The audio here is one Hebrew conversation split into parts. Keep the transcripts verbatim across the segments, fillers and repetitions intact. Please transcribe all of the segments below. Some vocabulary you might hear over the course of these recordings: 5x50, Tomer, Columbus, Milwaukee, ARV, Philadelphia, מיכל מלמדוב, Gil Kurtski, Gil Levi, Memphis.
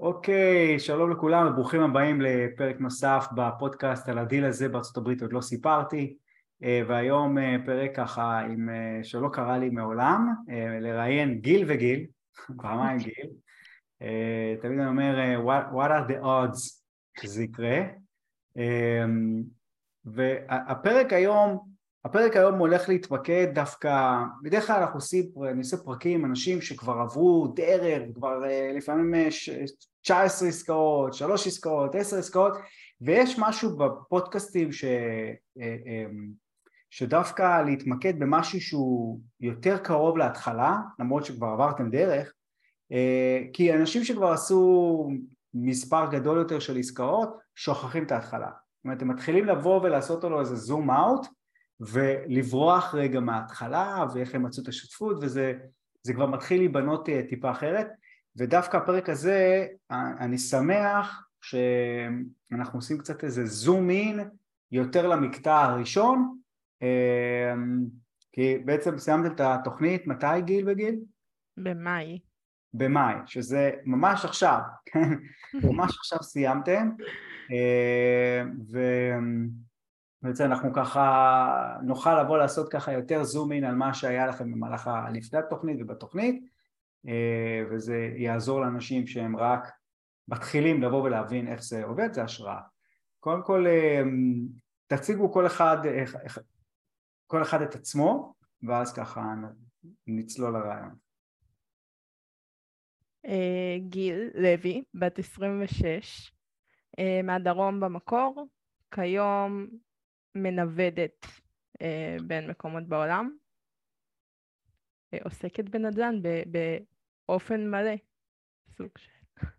אוקיי, שלום לכולם וברוכים הבאים לפרק נוסף בפודקאסט על הדיל הזה בארצות הברית עוד לא סיפרתי, והיום פרק ככה עם שלא קרה לי מעולם, לראיין גיל וגיל, פעמיים גיל, תמיד אני אומר what are the odds שזה יקרה, והפרק היום, הפרק היום הולך להתמקד דווקא, בדרך כלל אנחנו עושים, אני עושה פרקים עם אנשים שכבר עברו דרך, כבר לפעמים תשע עשרה עסקאות, שלוש עסקאות, עשר עסקאות, ויש משהו בפודקאסטים ש, שדווקא להתמקד במשהו שהוא יותר קרוב להתחלה, למרות שכבר עברתם דרך, כי אנשים שכבר עשו מספר גדול יותר של עסקאות, שוכחים את ההתחלה. זאת אומרת, הם מתחילים לבוא ולעשות לו איזה זום אאוט, ולברוח רגע מההתחלה ואיך הם מצאו את השותפות, וזה זה כבר מתחיל להיבנות טיפה אחרת. ודווקא הפרק הזה אני שמח שאנחנו עושים קצת איזה זום אין יותר למקטע הראשון, כי בעצם סיימתם את התוכנית מתי גיל וגיל? במאי. במאי, שזה ממש עכשיו, ממש עכשיו סיימתם, ו... בעצם אנחנו ככה נוכל לבוא לעשות ככה יותר זום אין על מה שהיה לכם במהלך לפני התוכנית ובתוכנית, וזה יעזור לאנשים שהם רק מתחילים לבוא ולהבין איך זה עובד, זה השראה. קודם כל, תציגו כל אחד, כל אחד את עצמו, ואז ככה נצלול לרעיון. גיל לוי, בת עשרים ושש, מהדרום במקור, כיום מנוודת אה, בין מקומות בעולם, אה, עוסקת בנדל"ן באופן מלא, סוג של...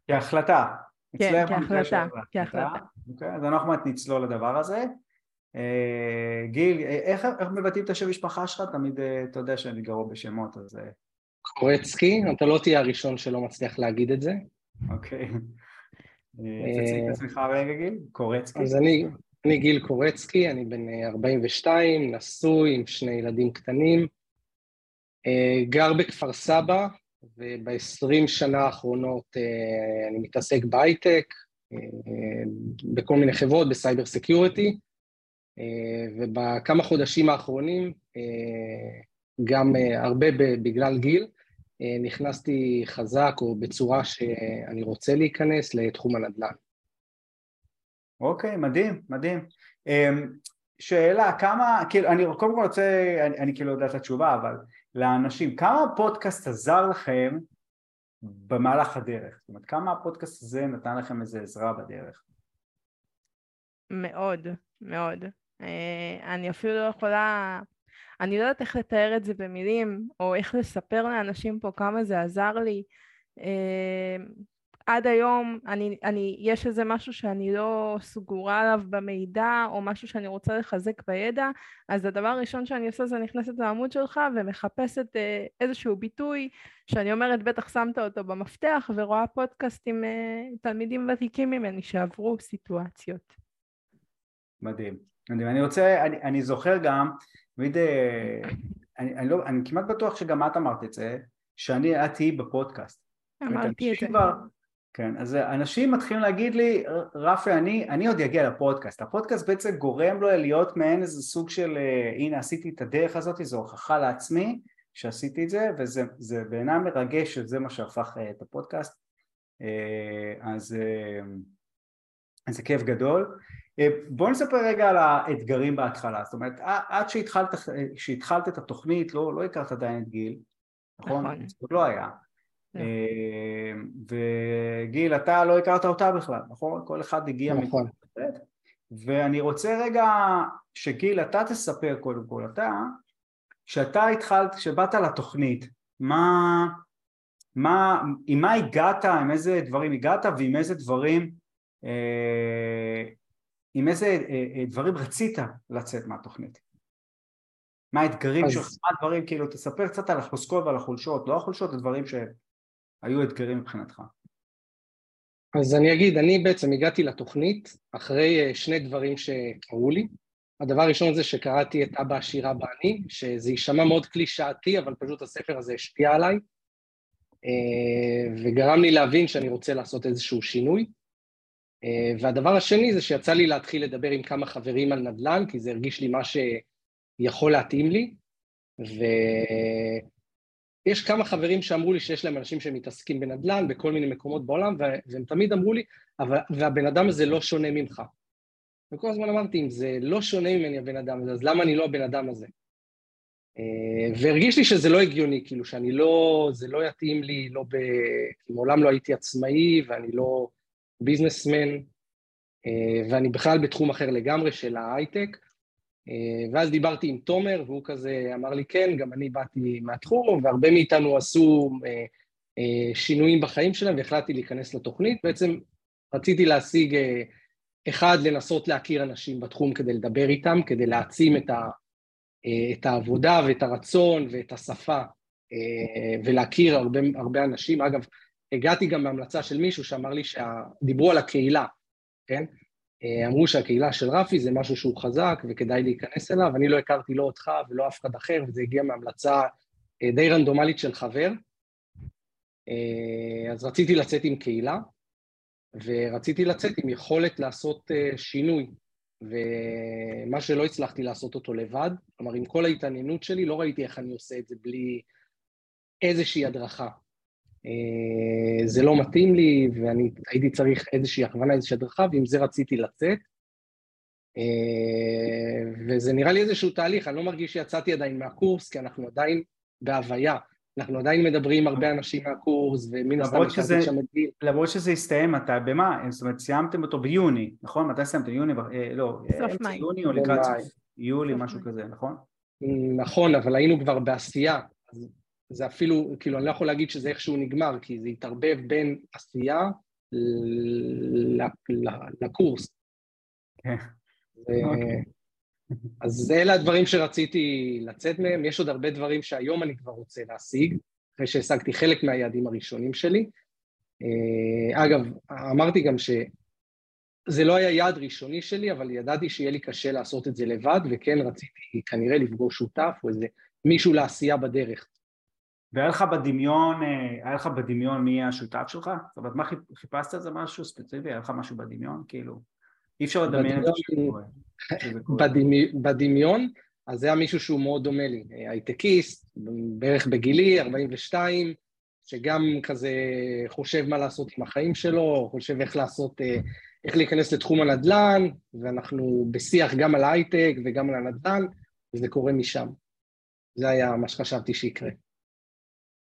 כהחלטה. כן, כהחלטה, כהחלטה. אוקיי, אז אנחנו נצלול לדבר הזה. אה, גיל, איך, איך מבטאים את השם משפחה שלך? תמיד אה, אתה יודע שאני גרוע בשמות, אז... אה... קורצקי, אתה לא תהיה הראשון שלא מצליח להגיד את זה. אוקיי. תציג את עצמך רגע גיל, קורצקי. אז אני... אני גיל קורצקי, אני בן ארבעים ושתיים, נשוי עם שני ילדים קטנים, גר בכפר סבא, וב-עשרים שנה האחרונות אני מתעסק בהייטק, בכל מיני חברות, בסייבר סקיוריטי, ובכמה חודשים האחרונים, גם הרבה בגלל גיל, נכנסתי חזק או בצורה שאני רוצה להיכנס לתחום הנדל"ן. אוקיי, מדהים, מדהים. שאלה, כמה, כאילו, אני קודם כל רוצה, אני, אני כאילו יודע את התשובה, אבל לאנשים, כמה הפודקאסט עזר לכם במהלך הדרך? זאת אומרת, כמה הפודקאסט הזה נתן לכם איזו עזרה בדרך? מאוד, מאוד. אני אפילו לא יכולה, אני לא יודעת איך לתאר את זה במילים, או איך לספר לאנשים פה כמה זה עזר לי. עד היום אני, אני, יש איזה משהו שאני לא סגורה עליו במידע, או משהו שאני רוצה לחזק בידע, אז הדבר הראשון שאני עושה זה נכנסת לעמוד שלך ומחפשת איזשהו ביטוי, שאני אומרת בטח שמת אותו במפתח, ורואה פודקאסט עם תלמידים ותיקים ממני שעברו סיטואציות. מדהים, מדהים. אני רוצה, אני, אני זוכר גם, מיד, אני, אני, לא, אני כמעט בטוח שגם את אמרת את זה, שאני עתי בפודקאסט. אמרתי את זה. כן, אז אנשים מתחילים להגיד לי, רפי, אני, אני עוד יגיע לפודקאסט. הפודקאסט בעצם גורם לו להיות מעין איזה סוג של, הנה, עשיתי את הדרך הזאת, זו הוכחה לעצמי שעשיתי את זה, וזה זה בעיניי מרגש שזה מה שהפך את הפודקאסט. אז, אז זה כיף גדול. בואו נספר רגע על האתגרים בהתחלה. זאת אומרת, עד שהתחלת, שהתחלת את התוכנית, לא, לא הכרת עדיין את גיל, נכון? זאת לא היה. וגיל, אתה לא הכרת אותה בכלל, נכון? כל אחד הגיע מכאן. ואני רוצה רגע שגיל, אתה תספר קודם כל, אתה, שאתה התחלת, שבאת לתוכנית, מה, מה, עם מה הגעת, עם איזה דברים הגעת, ועם איזה דברים, עם איזה דברים רצית לצאת מהתוכנית? מה האתגרים שלך, מה הדברים, כאילו, תספר קצת על החוזקות ועל החולשות, לא החולשות, הדברים ש... היו אתגרים מבחינתך. אז אני אגיד, אני בעצם הגעתי לתוכנית אחרי שני דברים שקראו לי. הדבר הראשון זה שקראתי את אבא עשירה בעני, שזה יישמע מאוד קלישאתי, אבל פשוט הספר הזה השפיע עליי. וגרם לי להבין שאני רוצה לעשות איזשהו שינוי. והדבר השני זה שיצא לי להתחיל לדבר עם כמה חברים על נדל"ן, כי זה הרגיש לי מה שיכול להתאים לי, ויש כמה חברים שאמרו לי שיש להם אנשים שמתעסקים בנדל"ן, בכל מיני מקומות בעולם, והם תמיד אמרו לי, אבל, והבן אדם הזה לא שונה ממך. וכל הזמן אמרתי, אם זה לא שונה ממני הבן אדם הזה, אז למה אני לא הבן אדם הזה? והרגיש לי שזה לא הגיוני, כאילו שאני לא, זה לא יתאים לי, לא ב... מעולם לא הייתי עצמאי, ואני לא ביזנסמן, ואני בכלל בתחום אחר לגמרי של ההייטק, ואז דיברתי עם תומר, והוא כזה אמר לי, כן, גם אני באתי מהתחום, והרבה מאיתנו עשו שינויים בחיים שלהם, והחלטתי להיכנס לתוכנית, בעצם רציתי להשיג, אחד, לנסות להכיר אנשים בתחום כדי לדבר איתם, כדי להעצים את ה... את העבודה ואת הרצון ואת השפה, ולהכיר הרבה, הרבה אנשים. אגב, הגעתי גם בהמלצה של מישהו שאמר לי שדיברו על הקהילה, כן? אמרו שהקהילה של רפי זה משהו שהוא חזק וכדאי להיכנס אליו, אני לא הכרתי לא אותך ולא אף אחד אחר, וזה הגיע מהמלצה די רנדומלית של חבר. אז רציתי לצאת עם קהילה, ורציתי לצאת עם יכולת לעשות שינוי, ומה שלא הצלחתי לעשות אותו לבד, כלומר, עם כל ההתעניינות שלי, לא ראיתי איך אני עושה את זה בלי איזושהי הדרכה. זה לא מתאים לי, ואני הייתי צריך איזושהי הכוונה, איזושהי הדרכה, ועם זה רציתי לצאת. וזה נראה לי איזשהו תהליך, אני לא מרגיש שיצאתי עדיין מהקורס, כי אנחנו עדיין בהוויה. אנחנו עדיין מדברים הרבה אנשים מהקורס, ומן הסתם שזה שם את גיל. למרות שזה הסתיים, אתה במה? זאת אומרת, סיימתם אותו ביוני, נכון? מתי סיימתם? יוני? לא, יוני או לקראת יולי, משהו כזה, נכון? נכון, אבל היינו כבר בעשייה, זה אפילו, כאילו, אני לא יכול להגיד שזה איכשהו נגמר, כי זה התערבב בין עשייה לקורס. אז אלה הדברים שרציתי לצאת מהם, יש עוד הרבה דברים שהיום אני כבר רוצה להשיג, אחרי שהשגתי חלק מהיעדים הראשונים שלי. אגב, אמרתי גם שזה לא היה יעד ראשוני שלי, אבל ידעתי שיהיה לי קשה לעשות את זה לבד, וכן רציתי כנראה לפגוש שותף או איזה מישהו לעשייה בדרך. והיה לך בדמיון, היה לך בדמיון מי השותף שלך? זאת אומרת, מה חיפשת את זה משהו ספציפי? היה לך משהו בדמיון? כאילו... אי אפשר לדמיין את זה שקורה. בדמיון, אז זה היה מישהו שהוא מאוד דומה לי, הייטקיסט, בערך בגילי, ארבעים ושתיים, שגם כזה חושב מה לעשות עם החיים שלו, חושב איך לעשות, איך להיכנס לתחום הנדל"ן, ואנחנו בשיח גם על ההייטק וגם על הנדל"ן, וזה קורה משם. זה היה מה שחשבתי שיקרה.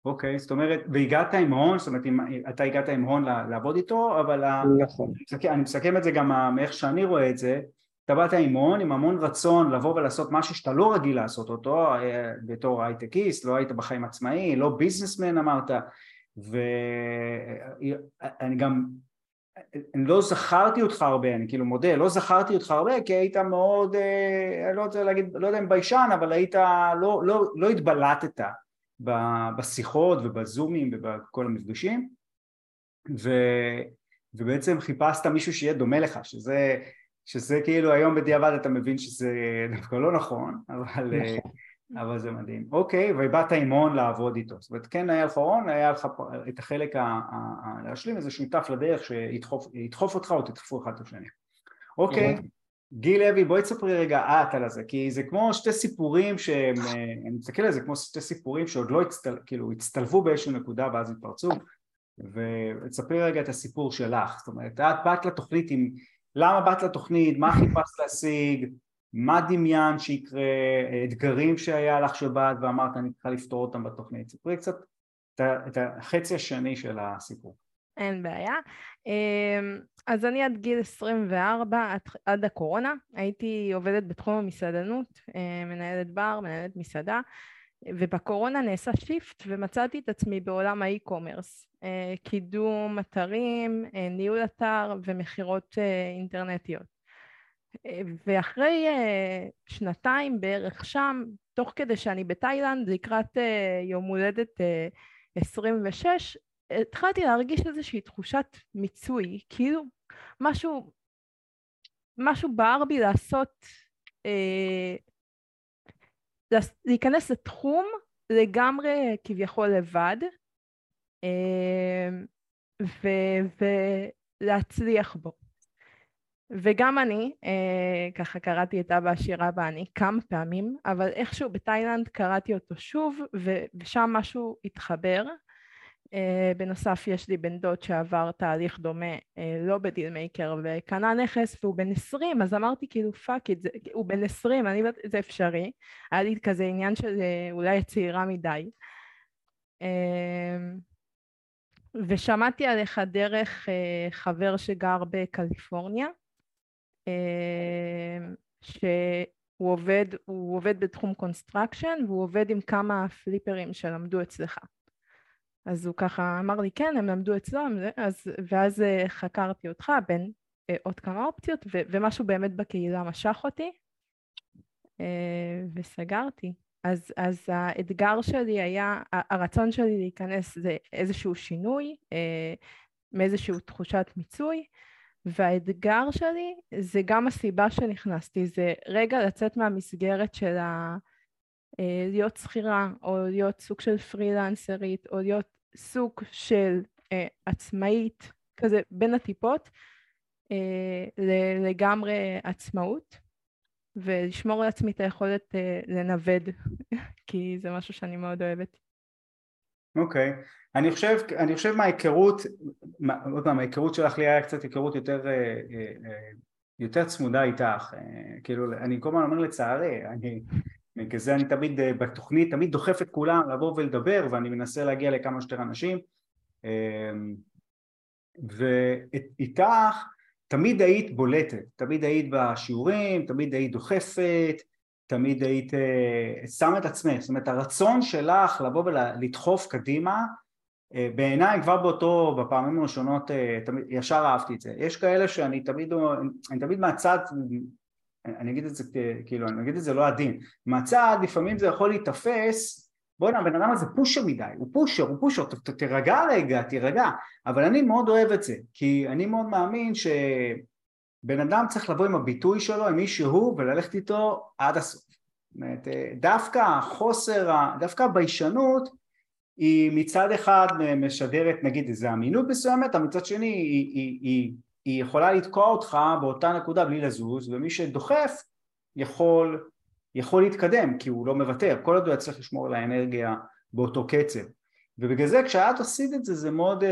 אוקיי, זאת אומרת, והגעת עם הון, זאת אומרת, אתה הגעת עם הון לעבוד איתו, אבל אני מסכם את זה גם מאיך שאני רואה את זה, אתה באת עם הון, עם המון רצון לבוא ולעשות משהו שאתה לא רגיל לעשות אותו, בתור הייטקיסט, לא היית בחיים עצמאי, לא ביזנסמן אמרת, ואני גם, אני לא זכרתי אותך הרבה, אני כאילו מודה, לא זכרתי אותך הרבה, כי היית מאוד, אני לא רוצה להגיד, לא יודע אם ביישן, אבל היית, לא התבלטת, בשיחות ובזומים ובכל המפגשים, ו, ובעצם חיפשת מישהו שיהיה דומה לך, שזה, שזה כאילו היום בדיעבד אתה מבין שזה דווקא לא נכון, אבל, אבל זה מדהים. אוקיי, ובאת עם הון לעבוד איתו, זאת אומרת כן היה לך הון, היה לך את החלק להשלים, איזה שותף לדרך שידחוף אותך או תדחפו אחד או שני. אוקיי. גיל לוי, בואי תספרי רגע את על זה, כי זה כמו שתי סיפורים שהם, אני מסתכל על זה כמו שתי סיפורים שעוד לא הצטל, כאילו, הצטלבו באיזושהי נקודה ואז התפרצו, ותספרי רגע את הסיפור שלך, זאת אומרת, את באת לתוכנית עם, למה באת לתוכנית, מה חיפשת להשיג, מה דמיין שיקרה, אתגרים שהיה לך שבאת ואמרת אני צריכה לפתור אותם בתוכנית, תספרי קצת את החצי השני של הסיפור. אין בעיה. אז אני עד גיל עשרים וארבע, עד הקורונה, הייתי עובדת בתחום המסעדנות, מנהלת בר, מנהלת מסעדה, ובקורונה נעשה שיפט ומצאתי את עצמי בעולם האי-קומרס, קידום אתרים, ניהול אתר ומחירות אינטרנטיות. ואחרי שנתיים בערך שם, תוך כדי שאני בתאילנד, לקראת יום הולדת עשרים ושש, התחלתי להרגיש איזושהי תחושת מיצוי, כאילו משהו, משהו בער בי לעשות, אה, להיכנס לתחום לגמרי כביכול לבד, ולהצליח בו. וגם אני, ככה קראתי את אבא עשירה ואני כמה פעמים, אבל איכשהו בתאילנד קראתי אותו שוב, ושם משהו התחבר. בנוסף יש לי בן דוד שעבר תהליך דומה, לא בדיל מייקר, וקנה נכס והוא בן עשרים, אז אמרתי כאילו פאק, הוא בן עשרים, אני, זה אפשרי. היה לי כזה עניין של אולי צעירה מדי. ושמעתי עליך דרך חבר שגר בקליפורניה, שהוא עובד, הוא עובד בתחום קונסטרקשן, והוא עובד עם כמה פליפרים שלמדו אצלך. אז הוא ככה אמר לי, כן, הם למדו אצלם, אז, ואז חקרתי אותך בין עוד כמה אופציות, ו, ומשהו באמת בקהילה משך אותי, וסגרתי. אז, אז האתגר שלי היה, הרצון שלי להיכנס זה איזשהו שינוי, מאיזשהו תחושת מיצוי, והאתגר שלי זה גם הסיבה שנכנסתי, זה רגע לצאת מהמסגרת של ה... להיות שכירה, או להיות סוג של פרילנסרית, או להיות סוג של אה, עצמאית, כזה בין הטיפות, אה, לגמרי עצמאות, ולשמור על עצמי את היכולת אה, לנבד, כי זה משהו שאני מאוד אוהבת. אוקיי, okay. אני חושב, אני חושב מההיכרות, מה, עוד פעם, ההיכרות שלך לי היה קצת היכרות יותר... אה, אה, יותר צמודה איתך, אה, כאילו, אני כל הזמן אומר לצערי, אני... כזה אני תמיד בתוכנית, תמיד דוחף את כולם לבוא ולדבר, ואני מנסה להגיע לכמה שתר אנשים, ואיתך תמיד היית בולטת, תמיד היית בשיעורים, תמיד היית דוחפת, תמיד היית שם את עצמך, זאת אומרת הרצון שלך לבוא ולדחוף קדימה, בעיניי כבר באותו, בפעמים הראשונות, תמיד, ישר אהבתי את זה. יש כאלה שאני תמיד, אני תמיד מהצד, אני אגיד את זה כאילו, אני אגיד את זה לא עדין, מהצד לפעמים זה יכול להתאפס, בוא נע, בן אדם הזה פושר מדי, הוא פושר, הוא פושר, ת, תרגע רגע, תרגע, אבל אני מאוד אוהב את זה, כי אני מאוד מאמין שבן אדם צריך לבוא עם הביטוי שלו, עם מישהו, וללכת איתו עד הסוף. זאת אומרת, דווקא החוסר, דווקא הביישנות, היא מצד אחד משדרת, נגיד, איזו אמינות מסוימת, המצד שני היא... היא, היא היא יכולה לתקוע אותך באותה נקודה בלי לזוז, ומי שדוחף יכול, יכול להתקדם, כי הוא לא מוותר, כל עוד הוא יצליח לשמור על האנרגיה באותו קצב. ובגלל זה, כשאת עשית את זה, זה מאוד,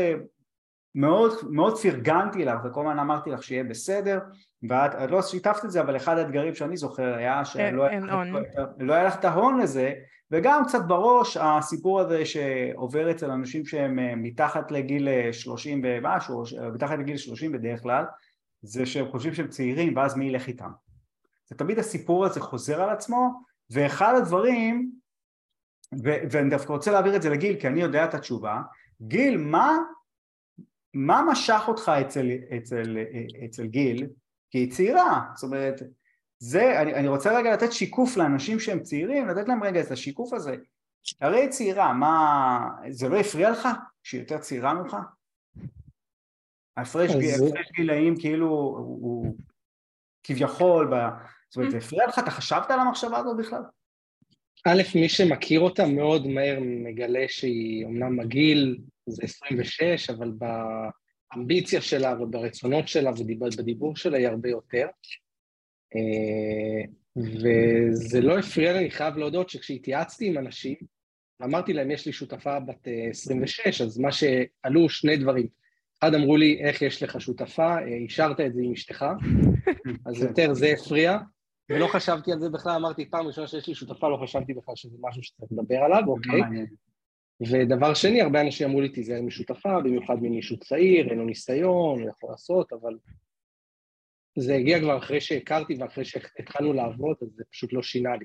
מאוד, מאוד פרגנתי לך, וכל מה אמרתי לך שיהיה בסדר, ואת לא שיתפת את זה, אבל אחד האתגרים שאני זוכר היה, שלא היה לך את ההון לזה, וגם קצת בראש, הסיפור הזה שעובר אצל אנשים שהם מתחת לגיל שלושים ומשהו, מתחת לגיל שלושים בדרך כלל, זה שהם חושבים שהם צעירים, ואז מי ילך איתם. זה תמיד הסיפור הזה חוזר על עצמו, ואחד הדברים, ו- ואני דווקא רוצה להעביר את זה לגיל, כי אני יודע את התשובה, גיל, מה, מה משך אותך אצל, אצל, אצל גיל? כי היא צעירה, זאת אומרת, זה, אני, אני רוצה רגע לתת שיקוף לאנשים שהם צעירים, לתת להם רגע את השיקוף הזה. הרי היא צעירה, מה, זה לא הפריע לך שהיא יותר צעירה ממך? ההפרש גילאים כאילו הוא, הוא כביכול, ב, זאת אומרת, זה הפריע לך? אתה חשבת על המחשבה הזאת בכלל? א', מי שמכיר אותה מאוד מהר מגלה שהיא אמנם מגיל, זה עשרים ושש, אבל באמביציה שלה וברצונות שלה ובדיבור שלה היא הרבה יותר. וזה לא הפריע לי, אני חייב להודות שכשהתייעצתי עם אנשים, אמרתי להם, יש לי שותפה בת עשרים ושש, אז מה שעלו שני דברים. אחד אמרו לי, איך יש לך שותפה, השארת את זה עם אשתך, אז יותר זה הפריע, ולא חשבתי על זה בכלל, אמרתי, פעם ראשונה שיש לי שותפה, לא חשבתי בכלל שזה משהו שצריך לדבר עליו, אוקיי? ודבר שני, הרבה אנשים אמרו לי, תיזהר משותפה, במיוחד ממישהו צעיר, אין לו ניסיון, הוא יכול לעשות, אבל... זה הגיע כבר אחרי שהכרתי ואחרי שהתחלנו לעבוד, אז זה פשוט לא שינה לי.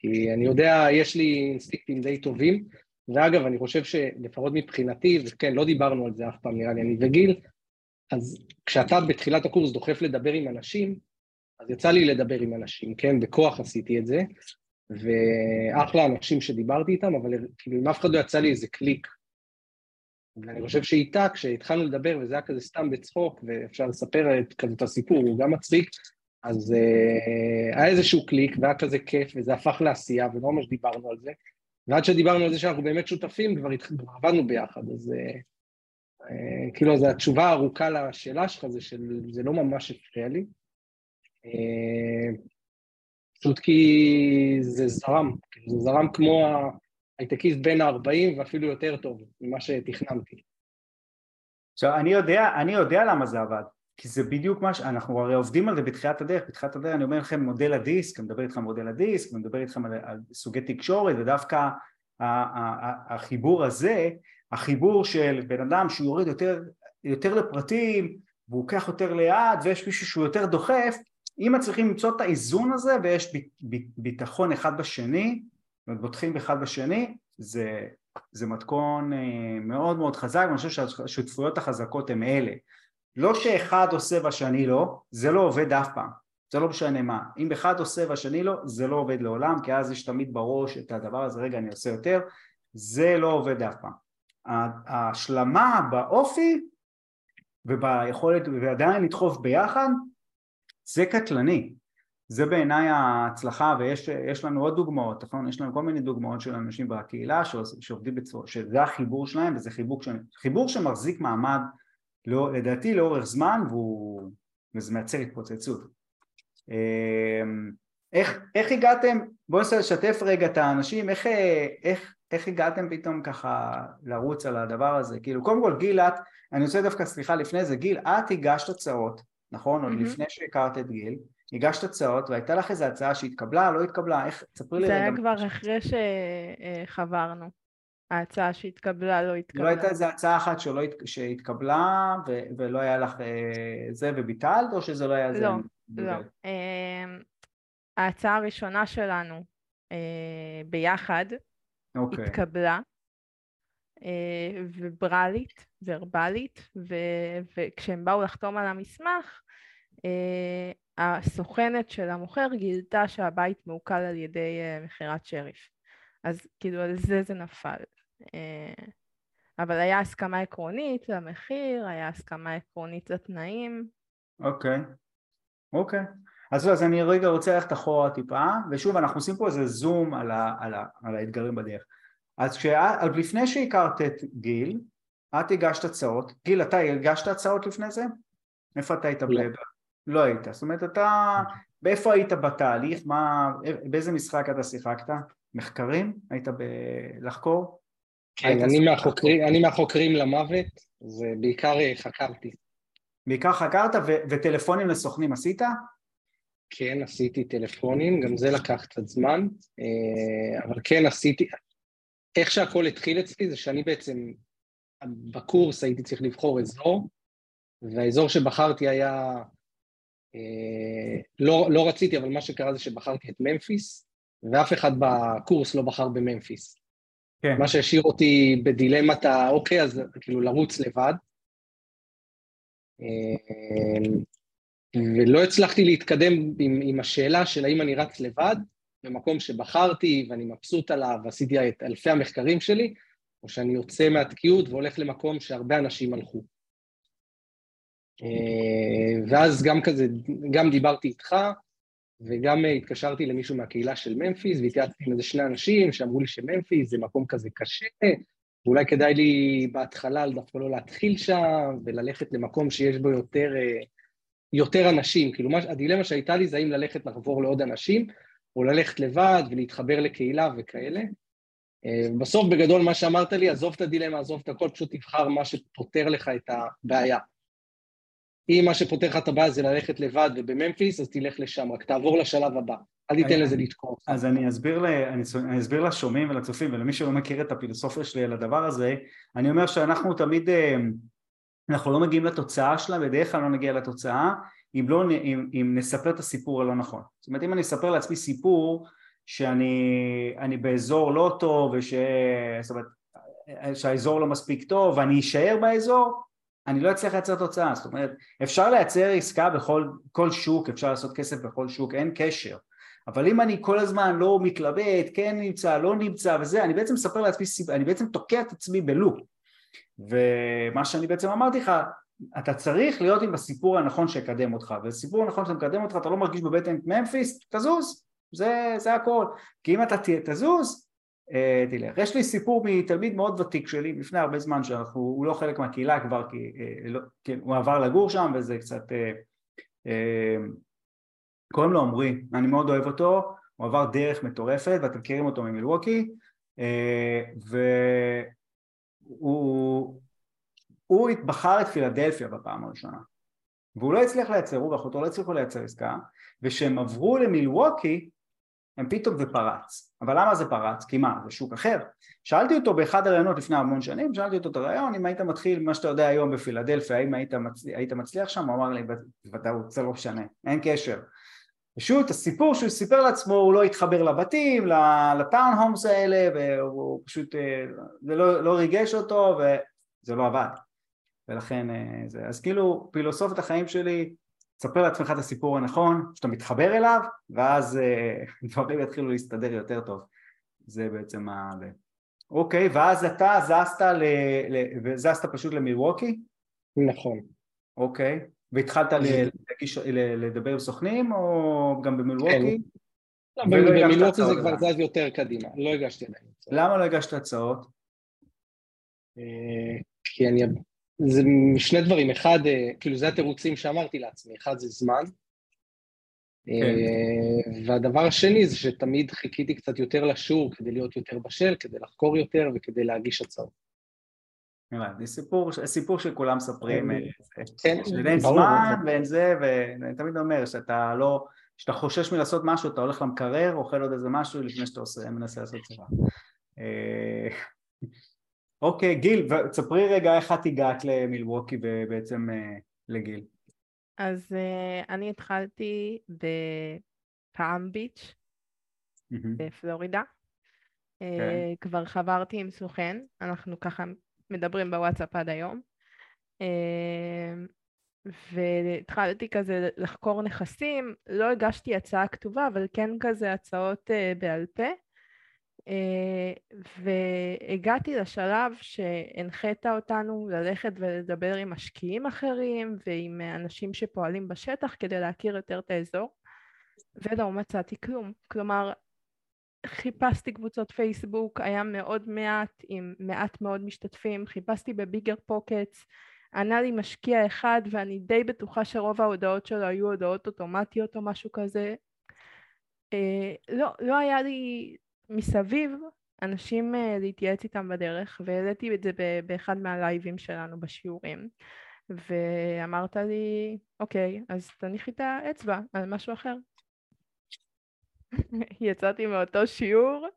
כי אני יודע, יש לי אינסטינקטים די טובים, ואגב, אני חושב שלפחות מבחינתי, וכן, לא דיברנו על זה אף פעם, נראה לי, אני וגיל, אז כשאתה בתחילת הקורס דוחף לדבר עם אנשים, אז יצא לי לדבר עם אנשים, כן, בכוח עשיתי את זה, ואחלה אנשים שדיברתי איתם, אבל כאילו, עם אף אחד לא יצא לי איזה קליק. ואני חושב שאיתה, כשהתחלנו לדבר, וזה היה כזה סתם בצחוק, ואפשר לספר את, כזה את הסיפור, הוא גם מצחיק, אז אה, היה איזשהו קליק, והיה כזה כיף, וזה הפך לעשייה, ולא ממש דיברנו על זה, ועד שדיברנו על זה שאנחנו באמת שותפים, כבר עבדנו ביחד, אז כאילו זו התשובה הארוכה לשאלה שלך, זה לא ממש הפריע לי, פשוט כי זה זרם, זה זרם כמו ההייטקיסט בין ה-ארבעים ואפילו יותר טוב ממה שתכננתי. עכשיו, אני יודע, אני יודע למה זה עבד, כי זה בדיוק מה שאנחנו הרי עובדים על זה בתחילת הדרך, בתחילת הדרך אני אומר לכם מודל הדיסק, אני מדבר איתכם על מודל הדיסק, אני מדבר איתכם על, על סוגי תקשורת, ודווקא החיבור הזה, החיבור של בן אדם שהוא יורד יותר, יותר לפרטים, והוא לוקח יותר ליד, ויש מישהו שהוא יותר דוחף, אם מצליחים למצוא את האיזון הזה, ויש ביטחון אחד בשני, ובוטחים אחד בשני, זה, זה מתכון מאוד מאוד חזק, ואני חושב שהשותפויות החזקות הן אלה. לא שאחד עושה והשני לא, זה לא עובד אף פעם, זה לא משנה מה. אם אחד עושה והשני לא, זה לא עובד לעולם, כי אז יש תמיד בראש את הדבר הזה, רגע אני עושה יותר, זה לא עובד אף פעם. ההשלמה באופי, וביכולת, ועדיין לדחוף ביחד, זה קטלני, זה בעיניי ההצלחה, ויש יש לנו עוד דוגמאות, נכון? יש לנו כל מיני דוגמאות של אנשים בקהילה שעובדים בצורה, שזה החיבור שלהם, וזה חיבור, חיבור שמחזיק מעמד, לא, לדעתי לאורך זמן, והוא, וזה מייצר התפוצצות. איך, איך הגעתם, בואו נשתף רגע את האנשים, איך, איך, איך הגעתם פתאום ככה לרוץ על הדבר הזה? כאילו, קודם כל, גיל, את, אני רוצה דווקא, סליחה, לפני זה, גיל, את הגשת הצעות, נכון? עוד לפני שהכרת את גיל, הגשת הצעות, והייתה לך איזו הצעה שהתקבלה, לא התקבלה, איך, תספרי לי רגע. זה היה כבר אחרי שחברנו. ההצעה שהתקבלה, לא התקבלה. לא הייתה איזו הצעה אחת שלא הת... שהתקבלה ו... ולא היה לך אה, זה וביטלת, או שזה לא היה זה? לא, לא. אה, ההצעה הראשונה שלנו אה, ביחד אוקיי. התקבלה, אה, וברלית, ורבלית, ו... וכשהם באו לחתום על המסמך, אה, הסוכנת של המוכר גילתה שהבית מעוקל על ידי אה, מכירת שריף. אז כאילו על זה זה נפל, אבל היה הסכמה עקרונית למחיר, היה הסכמה עקרונית לתנאים. אוקיי, אוקיי. אז אז אני רגע רוצה ללכת אחורה טיפה, ושוב אנחנו עושים פה איזה זום על, ה, על, ה, על האתגרים בדרך. אז כשה, לפני שהכרת את גיל, את הגשת הצעות, גיל אתה הגשת הצעות לפני זה? איפה אתה היית בלב? לא היית, זאת אומרת אתה, באיפה היית בתהליך, מה, באיזה משחק אתה שיחקת? מחקרים? היית בלחקור? כן, אני מהחוקרים, אני מהחוקרים למוות, זה בעיקר חקרתי. בעיקר חקרת וטלפונים לסוכנים עשית? כן, עשיתי טלפונים, גם זה לקח קצת זמן, אבל כן עשיתי, איך שהכל התחיל אצלי זה שאני בעצם בקורס הייתי צריך לבחור אזור, והאזור שבחרתי היה, לא, לא רציתי, אבל מה שקרה זה שבחרתי את ממפיס, ואף אחד בקורס לא בחר בממפיס. כן. מה שהשאיר אותי בדילמת האוקיי, אז כאילו לרוץ לבד. ולא הצלחתי להתקדם עם, עם השאלה של האם אני רץ לבד, במקום שבחרתי ואני מבסוט עליו, עשיתי את אלפי המחקרים שלי, או שאני יוצא מהתקיעות והולך למקום שהרבה אנשים הלכו. ואז גם כזה, גם דיברתי איתך, וגם התקשרתי למישהו מהקהילה של ממפיס, והתייעצתי עם איזה שני אנשים שאמרו לי שממפיס זה מקום כזה קשה, ואולי כדאי לי בהתחלה דווקא לא להתחיל שם, וללכת למקום שיש בו יותר, יותר אנשים. כאילו מה, הדילמה שהייתה לי זה האם ללכת לחבור לעוד אנשים, או ללכת לבד ולהתחבר לקהילה וכאלה. בסוף בגדול מה שאמרת לי, עזוב את הדילמה, עזוב את הכל, פשוט תבחר מה שפותר לך את הבעיה. אם מה שפותח את הבא זה ללכת לבד ובממפיס, אז תלך לשם, רק תעבור לשלב הבא, אל תיתן לזה לתקור. אז אני אסביר, לה, אני, אני אסביר לשומעים ולצופים, ולמי שלא מכיר את הפילוסופיה שלי על הדבר הזה, אני אומר שאנחנו תמיד, אנחנו לא מגיעים לתוצאה שלה, בדרך כלל לא נגיע לתוצאה, אם, לא, אם, אם נספר את הסיפור הלא נכון. זאת אומרת, אם אני אספר לעצמי סיפור, שאני אני באזור לא טוב, וש, זאת אומרת, שהאזור לא מספיק טוב, ואני אשאר באזור, אני לא אצליח לייצר תוצאה, זאת אומרת, אפשר לייצר עסקה בכל כל שוק, אפשר לעשות כסף בכל שוק, אין קשר, אבל אם אני כל הזמן לא מתלבט, כן נמצא, לא נמצא וזה, אני בעצם מספר לעצמי, אני בעצם תוקע את עצמי בלופ, ומה שאני בעצם אמרתי לך, אתה צריך להיות עם הסיפור הנכון שיקדם אותך, והסיפור הנכון שמקדם אותך, אתה לא מרגיש בבטן ממפיס, תזוז, זה, זה הכל, כי אם אתה תזוז, תלך. יש לי סיפור מתלמיד מאוד ותיק שלי, לפני הרבה זמן שהוא לא חלק מהקהילה כבר, כי הוא עבר לגור שם וזה קצת, קוראים לו אמרי, אני מאוד אוהב אותו, הוא עבר דרך מטורפת ואתם מכירים אותו ממילווקי, והוא התבחר את פילדלפיה בפעם הראשונה, והוא לא הצליח לייצר, הוא ואחותו לא הצליחו לייצר עסקה, ושהם עברו למילווקי, הם פתאום זה פרץ. אבל למה זה פרץ? כי מה? זה שוק אחר. שאלתי אותו באחד הרעיונות לפני המון שנים, שאלתי אותו את הרעיון, אם היית מתחיל מה שאתה יודע היום בפילדלפיה, האם היית מצליח, היית מצליח שם? הוא אמר לי, בוודאות, זה לא משנה, אין קשר. פשוט הסיפור שהוא סיפר לעצמו, הוא לא התחבר לבתים, לטאון הומס האלה, והוא פשוט, זה לא, לא ריגש אותו, וזה לא עבד. ולכן זה, אז כאילו פילוסופת החיים שלי, תספר לעצמך את הסיפור הנכון, שאתה מתחבר אליו, ואז דברים יתחילו להסתדר יותר טוב. זה בעצם ה... אוקיי, ואז אתה זזת, ל... זזת פשוט למילווקי? נכון. אוקיי, והתחלת לדבר עם סוכנים, או גם במילווקי? במילווקי זה כבר זז יותר קדימה, לא הגשתי עדיין. למה לא הגשת הצעות? כי אני... זה משני דברים, אחד, כאילו זה התירוצים שאמרתי לעצמי, אחד זה זמן, והדבר השני זה שתמיד חיכיתי קצת יותר לשור, כדי להיות יותר בשל, כדי לחקור יותר וכדי להגיש הצעות. זה סיפור שכולם מספרים, אין זמן ואין זה, ואני תמיד אומר שאתה לא, שאתה חושש מלעשות משהו, אתה הולך למקרר, אוכל עוד איזה משהו לפני שאתה מנסה לעשות צבא. אוקיי, גיל, תספרי רגע איך את הגעת למילווקי ובעצם לגיל. אז אני התחלתי בפאם ביץ' בפלורידה. כבר חברתי עם סוכן, אנחנו ככה מדברים בוואטסאפ עד היום. והתחלתי כזה לחקור נכסים, לא הגשתי הצעה כתובה, אבל כן כזה הצעות בעל פה. והגעתי לשלב שהנחית אותנו ללכת ולדבר עם משקיעים אחרים ועם אנשים שפועלים בשטח כדי להכיר יותר את האזור, ולא מצאתי כלום. כלומר, חיפשתי קבוצות פייסבוק, היה מאוד מעט עם מעט מאוד משתתפים, חיפשתי בביגר פוקטס, ענה לי משקיע אחד ואני די בטוחה שרוב ההודעות שלו היו הודעות אוטומטיות או משהו כזה. לא, לא היה לי... מסביב אנשים להתייעץ איתם בדרך, והעליתי את זה באחד מהלייבים שלנו בשיעורים, ואמרת לי, אוקיי, אז תניחי את האצבע על משהו אחר. יצאתי מאותו שיעור,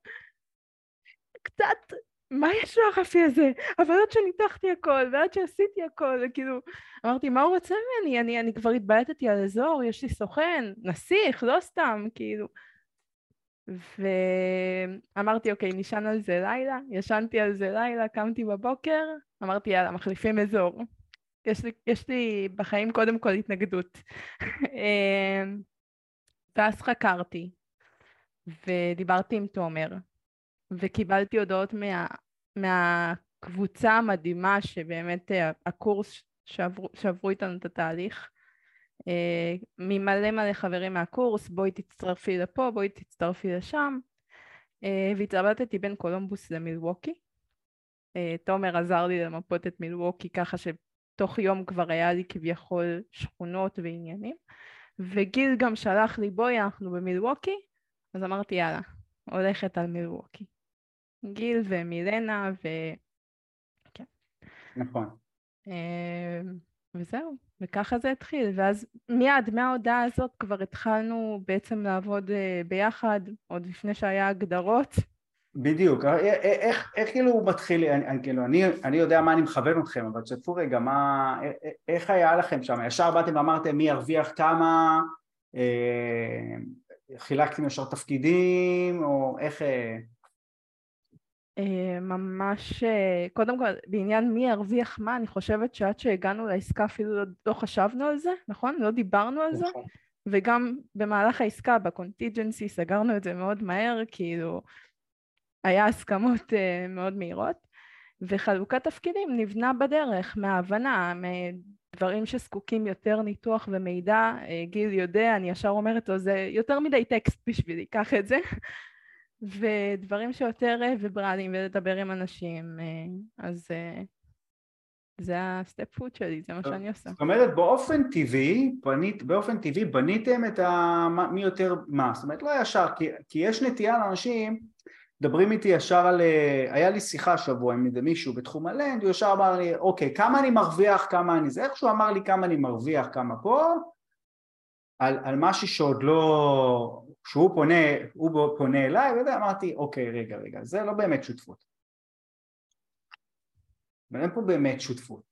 קצת, מה יש לו הרפי הזה? אבל עד שניתחתי הכל, ועד שעשיתי הכל, כאילו, אמרתי, מה הוא רוצה ממני? אני, אני כבר התבלטתי על אזור, יש לי סוכן, נסיך, לא סתם, כאילו. ואמרתי, אוקיי, נשען על זה לילה, ישנתי על זה לילה, קמתי בבוקר, אמרתי, יאללה, מחליפים אזור. יש לי, יש לי בחיים קודם כל התנגדות. ואז חקרתי, ודיברתי עם תומר, וקיבלתי הודעות מה, מהקבוצה המדהימה, שבאמת הקורס שעברו, שעברו איתנו את התהליך, Uh, ממלא מלא חברים מהקורס, בואי תצטרפי לפה, בואי תצטרפי לשם, uh, והתלבטתי בין קולומבוס למילווקי. uh, תומר עזר לי למפות את מילווקי ככה שתוך יום כבר היה לי כביכול שכונות ועניינים, וגיל גם שלח לי בואי אנחנו במילווקי, אז אמרתי יאללה, הולכת על מילווקי, גיל ומילנה ו... כן. נכון. Uh, וזהו. וככה זה התחיל, ואז מיד מההודעה הזאת כבר התחלנו בעצם לעבוד ביחד, עוד לפני שהיה הגדרות. בדיוק, איך כאילו הוא מתחיל, אני יודע מה אני מכוון אתכם, אבל תשתפו רגע, איך היה לכם שם? ישר באתם ואמרתם מי הרוויח כמה, חילקתם ישר תפקידים, או איך... ממש, קודם כל, בעניין מי הרוויח מה, אני חושבת שעד שהגענו לעסקה אפילו לא, לא חשבנו על זה, נכון? לא דיברנו על זה, וגם במהלך העסקה, בקונטיג'נסי, סגרנו את זה מאוד מהר, כאילו, היה הסכמות uh, מאוד מהירות, וחלוקת תפקידים נבנה בדרך, מההבנה, מדברים שזקוקים יותר ניתוח ומידע, גיל יודע, אני ישר אומרת לו, זה יותר מדי טקסט בשבילי, קח את זה, ודברים שיותר ויברליים, ולדבר עם אנשים, אז זה הסטפ פוד שלי, זה מה שאני עושה. זאת אומרת, באופן טבעי, בנית, באופן טבעי בניתם את ה... מי יותר מה, זאת אומרת, לא ישר, כי, כי יש נטייה לאנשים, מדברים איתי ישר על... היה לי שיחה שבוע עם מישהו בתחום הלנד, הוא ישר אמר לי, אוקיי, כמה אני מרוויח, כמה אני זה, איכשהו אמר לי כמה אני מרוויח, כמה פה, על, על משהו שעוד לא... שהוא פונה, הוא פונה אליי, וזה אמרתי, אוקיי, רגע, רגע, זה לא באמת שותפות. אבל אין פה באמת שותפות.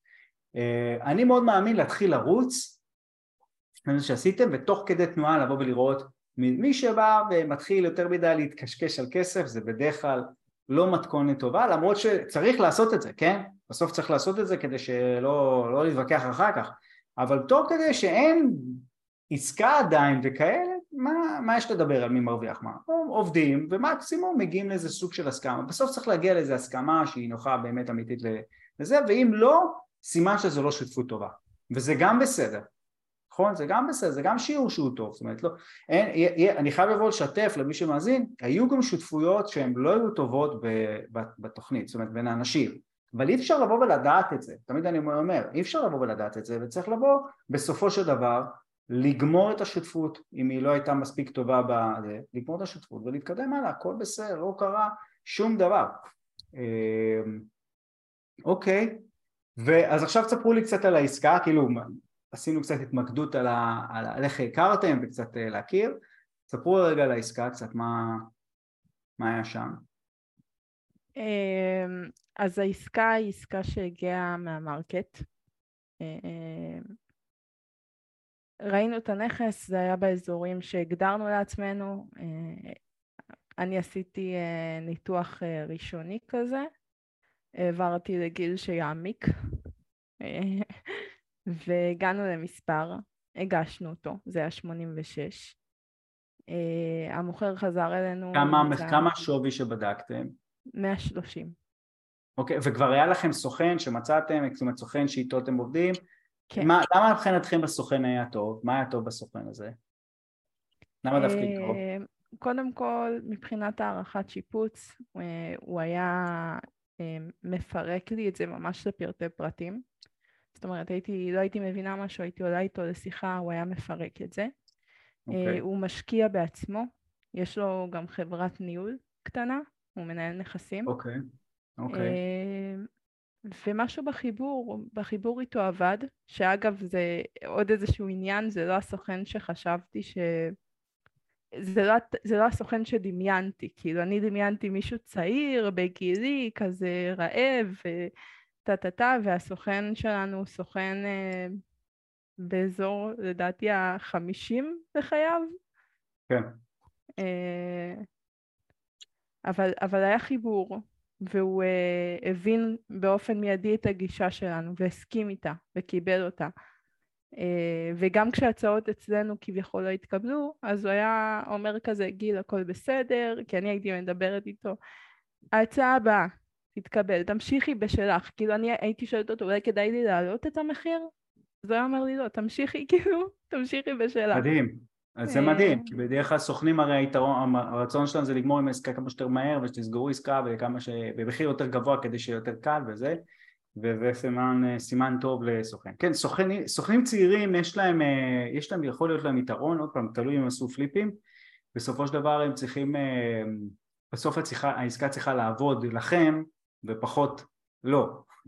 אני מאוד מאמין להתחיל לרוץ, זה שעשיתם, ותוך כדי תנועה לבוא ולראות מי שבא ומתחיל יותר מדי להתקשקש על כסף, זה בדרך כלל לא מתכונת טובה, למרות שצריך לעשות את זה, כן? בסוף צריך לעשות את זה כדי שלא לא להתווכח אחר כך, אבל תוך כדי שאין עסקה עדיין וכאלה, מה, מה יש לדבר על מי מרוויח מה? עובדים ומקסימום מגיעים לאיזה סוג של הסכמה, בסוף צריך להגיע לאיזה הסכמה שהיא נוחה באמת אמיתית לזה, ואם לא, סימן שזו לא שותפות טובה, וזה גם בסדר, נכון? זה גם בסדר, זה גם שיעור שהוא טוב, זאת אומרת, לא, אין, אין, אני חייב לבוא לשתף למי שמאזין, היו גם שותפויות שהן לא היו טובות ב, ב, בתוכנית, זאת אומרת בין האנשים, אבל אי אפשר לבוא ולדעת את זה, תמיד אני אומר, אי אפשר לבוא ולדעת את זה, וצריך לבוא בסופו של דבר, לגמור את השותפות, אם היא לא הייתה מספיק טובה בזה, לגמור את השותפות ולהתקדם הלאה, הכל בסדר, לא קרה שום דבר. אוקיי, ואז עכשיו תספרו לי קצת על העסקה, כאילו עשינו קצת התמקדות על איך הכרתם וקצת להכיר, תספרו רגע על העסקה, קצת מה היה שם. אז העסקה היא עסקה שהגיעה מהמרקט, ראינו את הנכס, זה היה באזורים שהגדרנו לעצמנו, אני עשיתי ניתוח ראשוני כזה, העברתי לגיל שיעמיק, והגענו למספר, הגשנו אותו, זה היה שמונים ושש, המוכר חזר אלינו... כמה השווי שבדקתם? מאה שלושים. אוקיי, וכבר היה לכם סוכן שמצאתם, זאת אומרת סוכן שאיתו אתם עובדים, כן. מה, למה מבחינתכם בסוכן היה טוב? מה היה טוב בסוכן הזה? למה דווקא טוב? קודם כל, מבחינת הערכת שיפוץ, הוא היה מפרק לי את זה ממש לפרטי פרטים. זאת אומרת, הייתי, לא הייתי מבינה משהו, הייתי עולה איתו לשיחה, הוא היה מפרק את זה. Okay. הוא משקיע בעצמו, יש לו גם חברת ניהול קטנה, הוא מנהל נכסים. אוקיי, okay. אוקיי. Okay. ומשהו בחיבור, בחיבור איתו עבד, שאגב זה עוד איזשהו עניין, זה לא הסוכן שחשבתי ש... זה לא, זה לא הסוכן שדמיינתי, כאילו אני דמיינתי מישהו צעיר, בגילי, כזה רעב, טטטה, והסוכן שלנו הוא סוכן אה, באזור, לדעתי, החמישים לחייו. כן. אה, אבל, אבל היה חיבור. והוא uh, הבין באופן מיידי את הגישה שלנו, והסכים איתה, וקיבל אותה. Uh, וגם כשהצעות אצלנו כביכול לא התקבלו, אז הוא היה אומר כזה, גיל, הכל בסדר, כי אני הייתי מדברת איתו. ההצעה הבאה, תתקבל, תמשיכי בשלך. כאילו אני הייתי שואלת אותו, אולי כדאי לי להעלות את המחיר? אז הוא היה אומר לי, לא, תמשיכי, כאילו, תמשיכי בשלך. מדהים. אז זה מדהים, כי בדרך כלל סוכנים הרי היתרון, הרצון שלנו זה לגמור עם העסקה כמה שיותר מהר, ושתסגרו עסקה ש... במחיר יותר גבוה כדי שיהיה יותר קל וזה, וסימן טוב לסוכן. כן, סוכנים, סוכנים צעירים יש להם, יש להם, יכול להיות להם יתרון, עוד פעם, תלוי אם עשו פליפים, בסופו של דבר הם צריכים, בסוף הצליחה, העסקה צריכה לעבוד לכם, ופחות לא,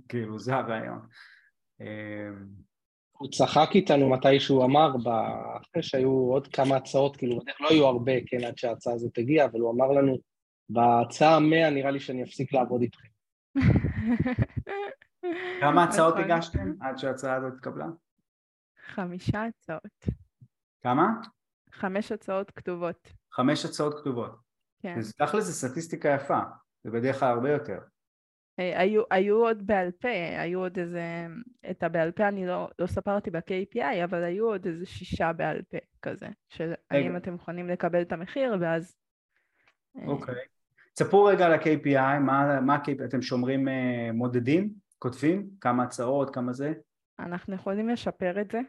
כאילו זה הרעיון. הוא צחק איתנו מתי שהוא אמר, אחרי שהיו עוד כמה הצעות, כאילו בטח לא היו הרבה, כן, עד שההצעה הזאת הגיעה, אבל הוא אמר לנו, בהצעה המאה נראה לי שאני אפסיק לעבוד איתכם. כמה הצעות הגשתם עד שההצעה הזאת התקבלה? חמישה הצעות. כמה? חמש הצעות כתובות. חמש הצעות כתובות. כן. אז תכף לזה סטטיסטיקה יפה, זה בדרך כלל הרבה יותר. היו, היו עוד בעל פה, היו עוד איזה, את הבעל פה אני לא, לא ספרתי ב-קיי פי איי, אבל היו עוד איזה שישה בעל פה כזה, של האם אתם מוכנים לקבל את המחיר, ואז... אוקיי. צפו רגע על ה-קיי פי איי, מה, מה ה-קיי פי איי, אתם שומרים מודדים, כותבים, כמה הצעות, כמה זה? אנחנו יכולים לשפר את זה,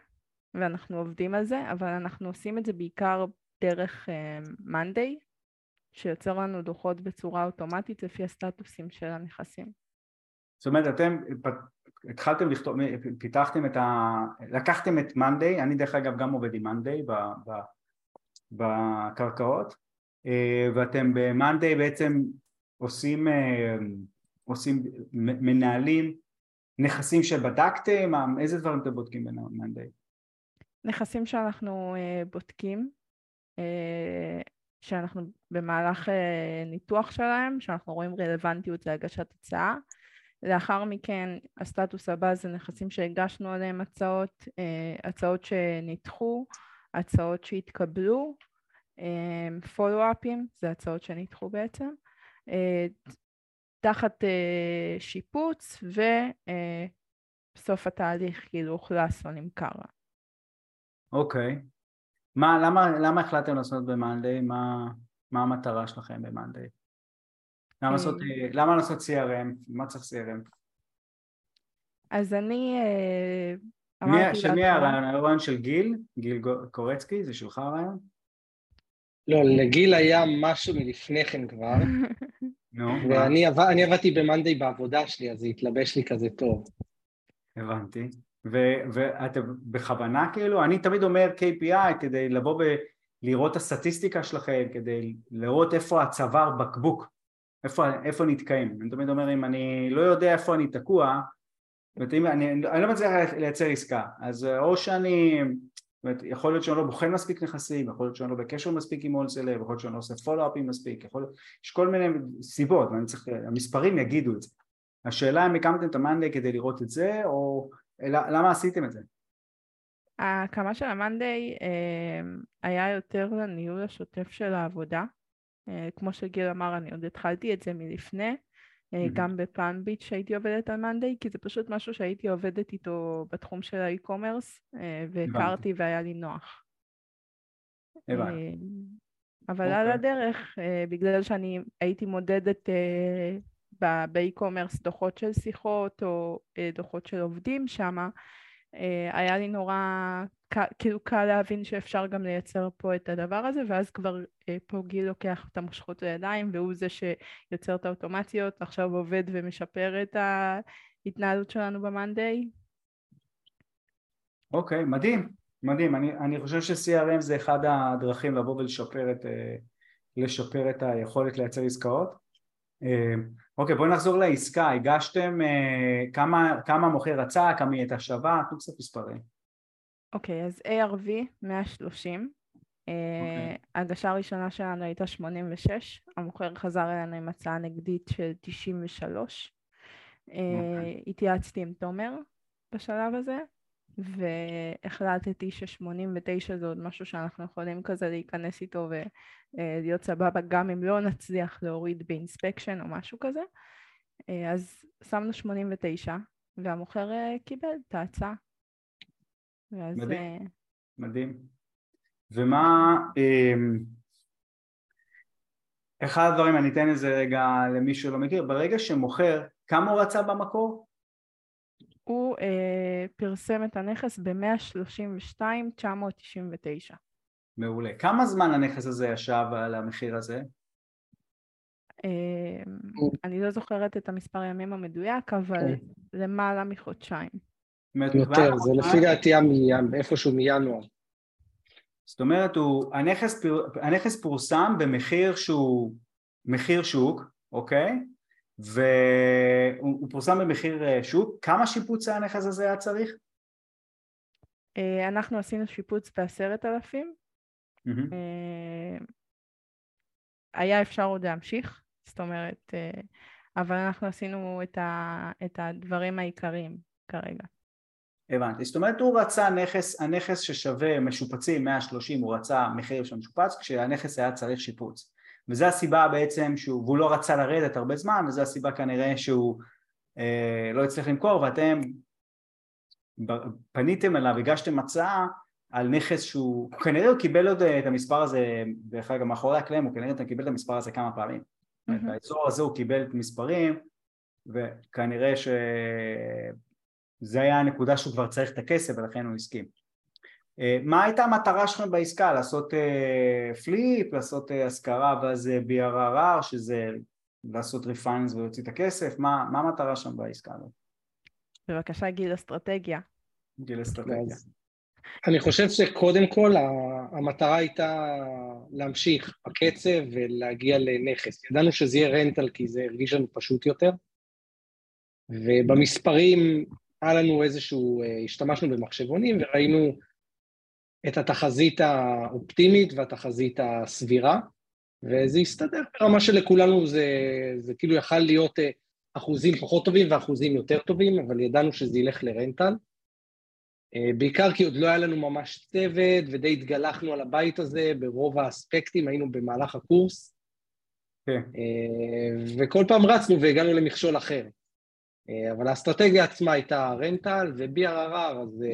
ואנחנו עובדים על זה, אבל אנחנו עושים את זה בעיקר דרך Monday, שיוצר לנו דוחות בצורה אוטומטית לפי הסטטוסים של הנכסים. זאת אומרת, אתם התחלתם לכתוב, פיתחתם את ה... לקחתם את Monday, אני דרך אגב גם עובד עם Monday ב... ב... בקרקעות, ואתם ב-Monday בעצם עושים, עושים, מנהלים נכסים שבדקתם, איזה דברים אתם בודקים ב-Monday? נכסים שאנחנו בודקים, שאנחנו במהלך ניתוח שלהם, שאנחנו רואים רלוונטיות להגשת הצעה. לאחר מכן הסטטוס הבא זה נכסים שהגשנו עליהם הצעות, הצעות שניתחו, הצעות שהתקבלו, פולו-אפים, זה הצעות שניתחו בעצם, תחת שיפוץ ובסוף התהליך כאילו הוכלס או נמכר. אוקיי. מה, למה, למה החלטתם לעשות במאנדי? מה, מה המטרה שלכם במאנדי? למה לעשות, למה לעשות סי אר אם? מה צריך סי אר אם? אז אני... של מי הרעיון? הרעיון של גיל? גיל קורצקי? זה שלך הרעיון? לא, לגיל היה משהו מלפני כן כבר. ואני עבדתי במאנדי בעבודה שלי, אז זה התלבש לי כזה טוב. הבנתי. ואתה בכוונה כאילו? אני תמיד אומר קיי פי איי כדי לבוא ולראות הסטטיסטיקה שלכם, כדי לראות איפה הצוואר בקבוק, איפה נתקעים. אני תמיד אומר, אם אני לא יודע איפה אני תקוע, אני לא מצליח לייצר עסקה, אז או שאני, יכול להיות שאני לא בוחן מספיק נכסים, יכול להיות שאני לא בקשר מספיק עם הולסלר, יכול להיות שאני לא עושה פולו-אפים מספיק, יש כל מיני סיבות, המספרים יגידו את זה. השאלה אם הקמתם את המאנדי כדי לראות את זה, או למה עשיתם את זה? ההקמה של המאנדי היה יותר לניהול השוטף של העבודה, כמו שגיל אמר, אני עוד התחלתי את זה מלפני, גם בפלן ביץ' שהייתי עובדת על מאנדי, כי זה פשוט משהו שהייתי עובדת איתו בתחום של האי-קומרס, והכרתי והיה לי נוח. אבל על הדרך, בגלל שאני הייתי מודדת באי-קומרס דוחות של שיחות, או דוחות של עובדים שם, היה לי נורא, כאילו קל להבין שאפשר גם לייצר פה את הדבר הזה, ואז כבר פה גיל לוקח את המושכות לידיים, והוא זה שיוצר את האוטומציות, עכשיו עובד ומשפר את ההתנהלות שלנו במאנדי. אוקיי, מדהים, מדהים. אני, אני חושב ש-סי אר אם זה אחד הדרכים לבוא ולשפר את, לשפר את היכולת לייצר עסקאות. אוקיי, בואו נחזור לעסקה. הגשתם כמה, כמה מוכר רצה, כמה הייתה שווה, אנחנו קצת מספרים. אוקיי, okay, אז איי אר וי מאה שלושים, okay. הגשה הראשונה שלנו הייתה שמונים ושש, המוכר חזר אלינו עם הצעה נגדית של תשעים ושלוש, okay. התייעצתי עם תומר בשלב הזה, והחלטתי ש-שמונים ותשע זה עוד משהו שאנחנו יכולים כזה להיכנס איתו ולהיות סבבה, גם אם לא נצליח להוריד באינספקשן או משהו כזה, אז שמנו שמונים ותשע והמוכר קיבל את ההצעה. ואז... מדהים, מדהים. ומה, אחד הדברים, אני אתן איזה רגע למי שלא מכיר, ברגע שמוכר, כמה הוא רצה במקור? הוא אה, פרסם את הנכס ב-מאה שלושים ושתיים אלף תשע מאות תשעים ותשע. מעולה. כמה זמן הנכס הזה ישב על המחיר הזה? אה, אני לא זוכרת את המספר ימים המדויק, אבל למעלה מחודשיים. יותר, זה לפי דעתי איפשהו מינואר. זאת אומרת, הנכס פורסם במחיר שהוא מחיר שוק, אוקיי? והוא פורסם במחיר שוק. כמה שיפוץ הנכס הזה היה צריך? אנחנו עשינו שיפוץ בעשרת אלפים. היה אפשר עוד להמשיך, זאת אומרת, אבל אנחנו עשינו את הדברים העיקריים כרגע. הבנתי, זאת אומרת הוא רצה נכס, הנכס ששווה משופצים מאה שלושים, הוא רצה מחיר שמשופץ כשהנכס היה צריך שיפוץ, וזו הסיבה בעצם שהוא, והוא לא רצה לרדת הרבה זמן, וזו הסיבה כנראה שהוא אה, לא הצליח למכור, ואתם פניתם אליו, הגשתם הצעה על נכס שהוא, כנראה הוא קיבל עוד את המספר הזה, דרך אגב מאחורי הקלעים, הוא כנראה קיבל את המספר הזה כמה פעמים, mm-hmm. באזור הזה הוא קיבל את מספרים, וכנראה ש... זה היה הנקודה שהוא כבר צריך את הכסף, ולכן הוא הסכים. מה הייתה המטרה שלכם בעסקה? לעשות פליפ, לעשות השכרה ואז בי אר אר אר, שזה לעשות ריפיינס ולהוציא את הכסף? מה, מה המטרה שם בעסקה הזאת? בבקשה, גיל אסטרטגיה. גיל אסטרטגיה. אני חושב שקודם כל המטרה הייתה להמשיך בקצב ולהגיע לנכס. ידענו שזה יהיה רנטל כי זה הרגיש לנו פשוט יותר, ובמספרים היה לנו איזשהו, השתמשנו במחשבונים וראינו את התחזית האופטימית והתחזית הסבירה, וזה הסתדר ברמה שלכולנו, זה, זה כאילו יכל להיות אחוזים פחות טובים ואחוזים יותר טובים, אבל ידענו שזה ילך לרנטל, בעיקר כי עוד לא היה לנו ממש צוות, ודי התגלחנו על הבית הזה, ברוב האספקטים היינו במהלך הקורס, okay. וכל פעם רצנו והגענו למכשול אחר. אבל האסטרטגיה עצמה הייתה רנטל ובי אר אר אר, אז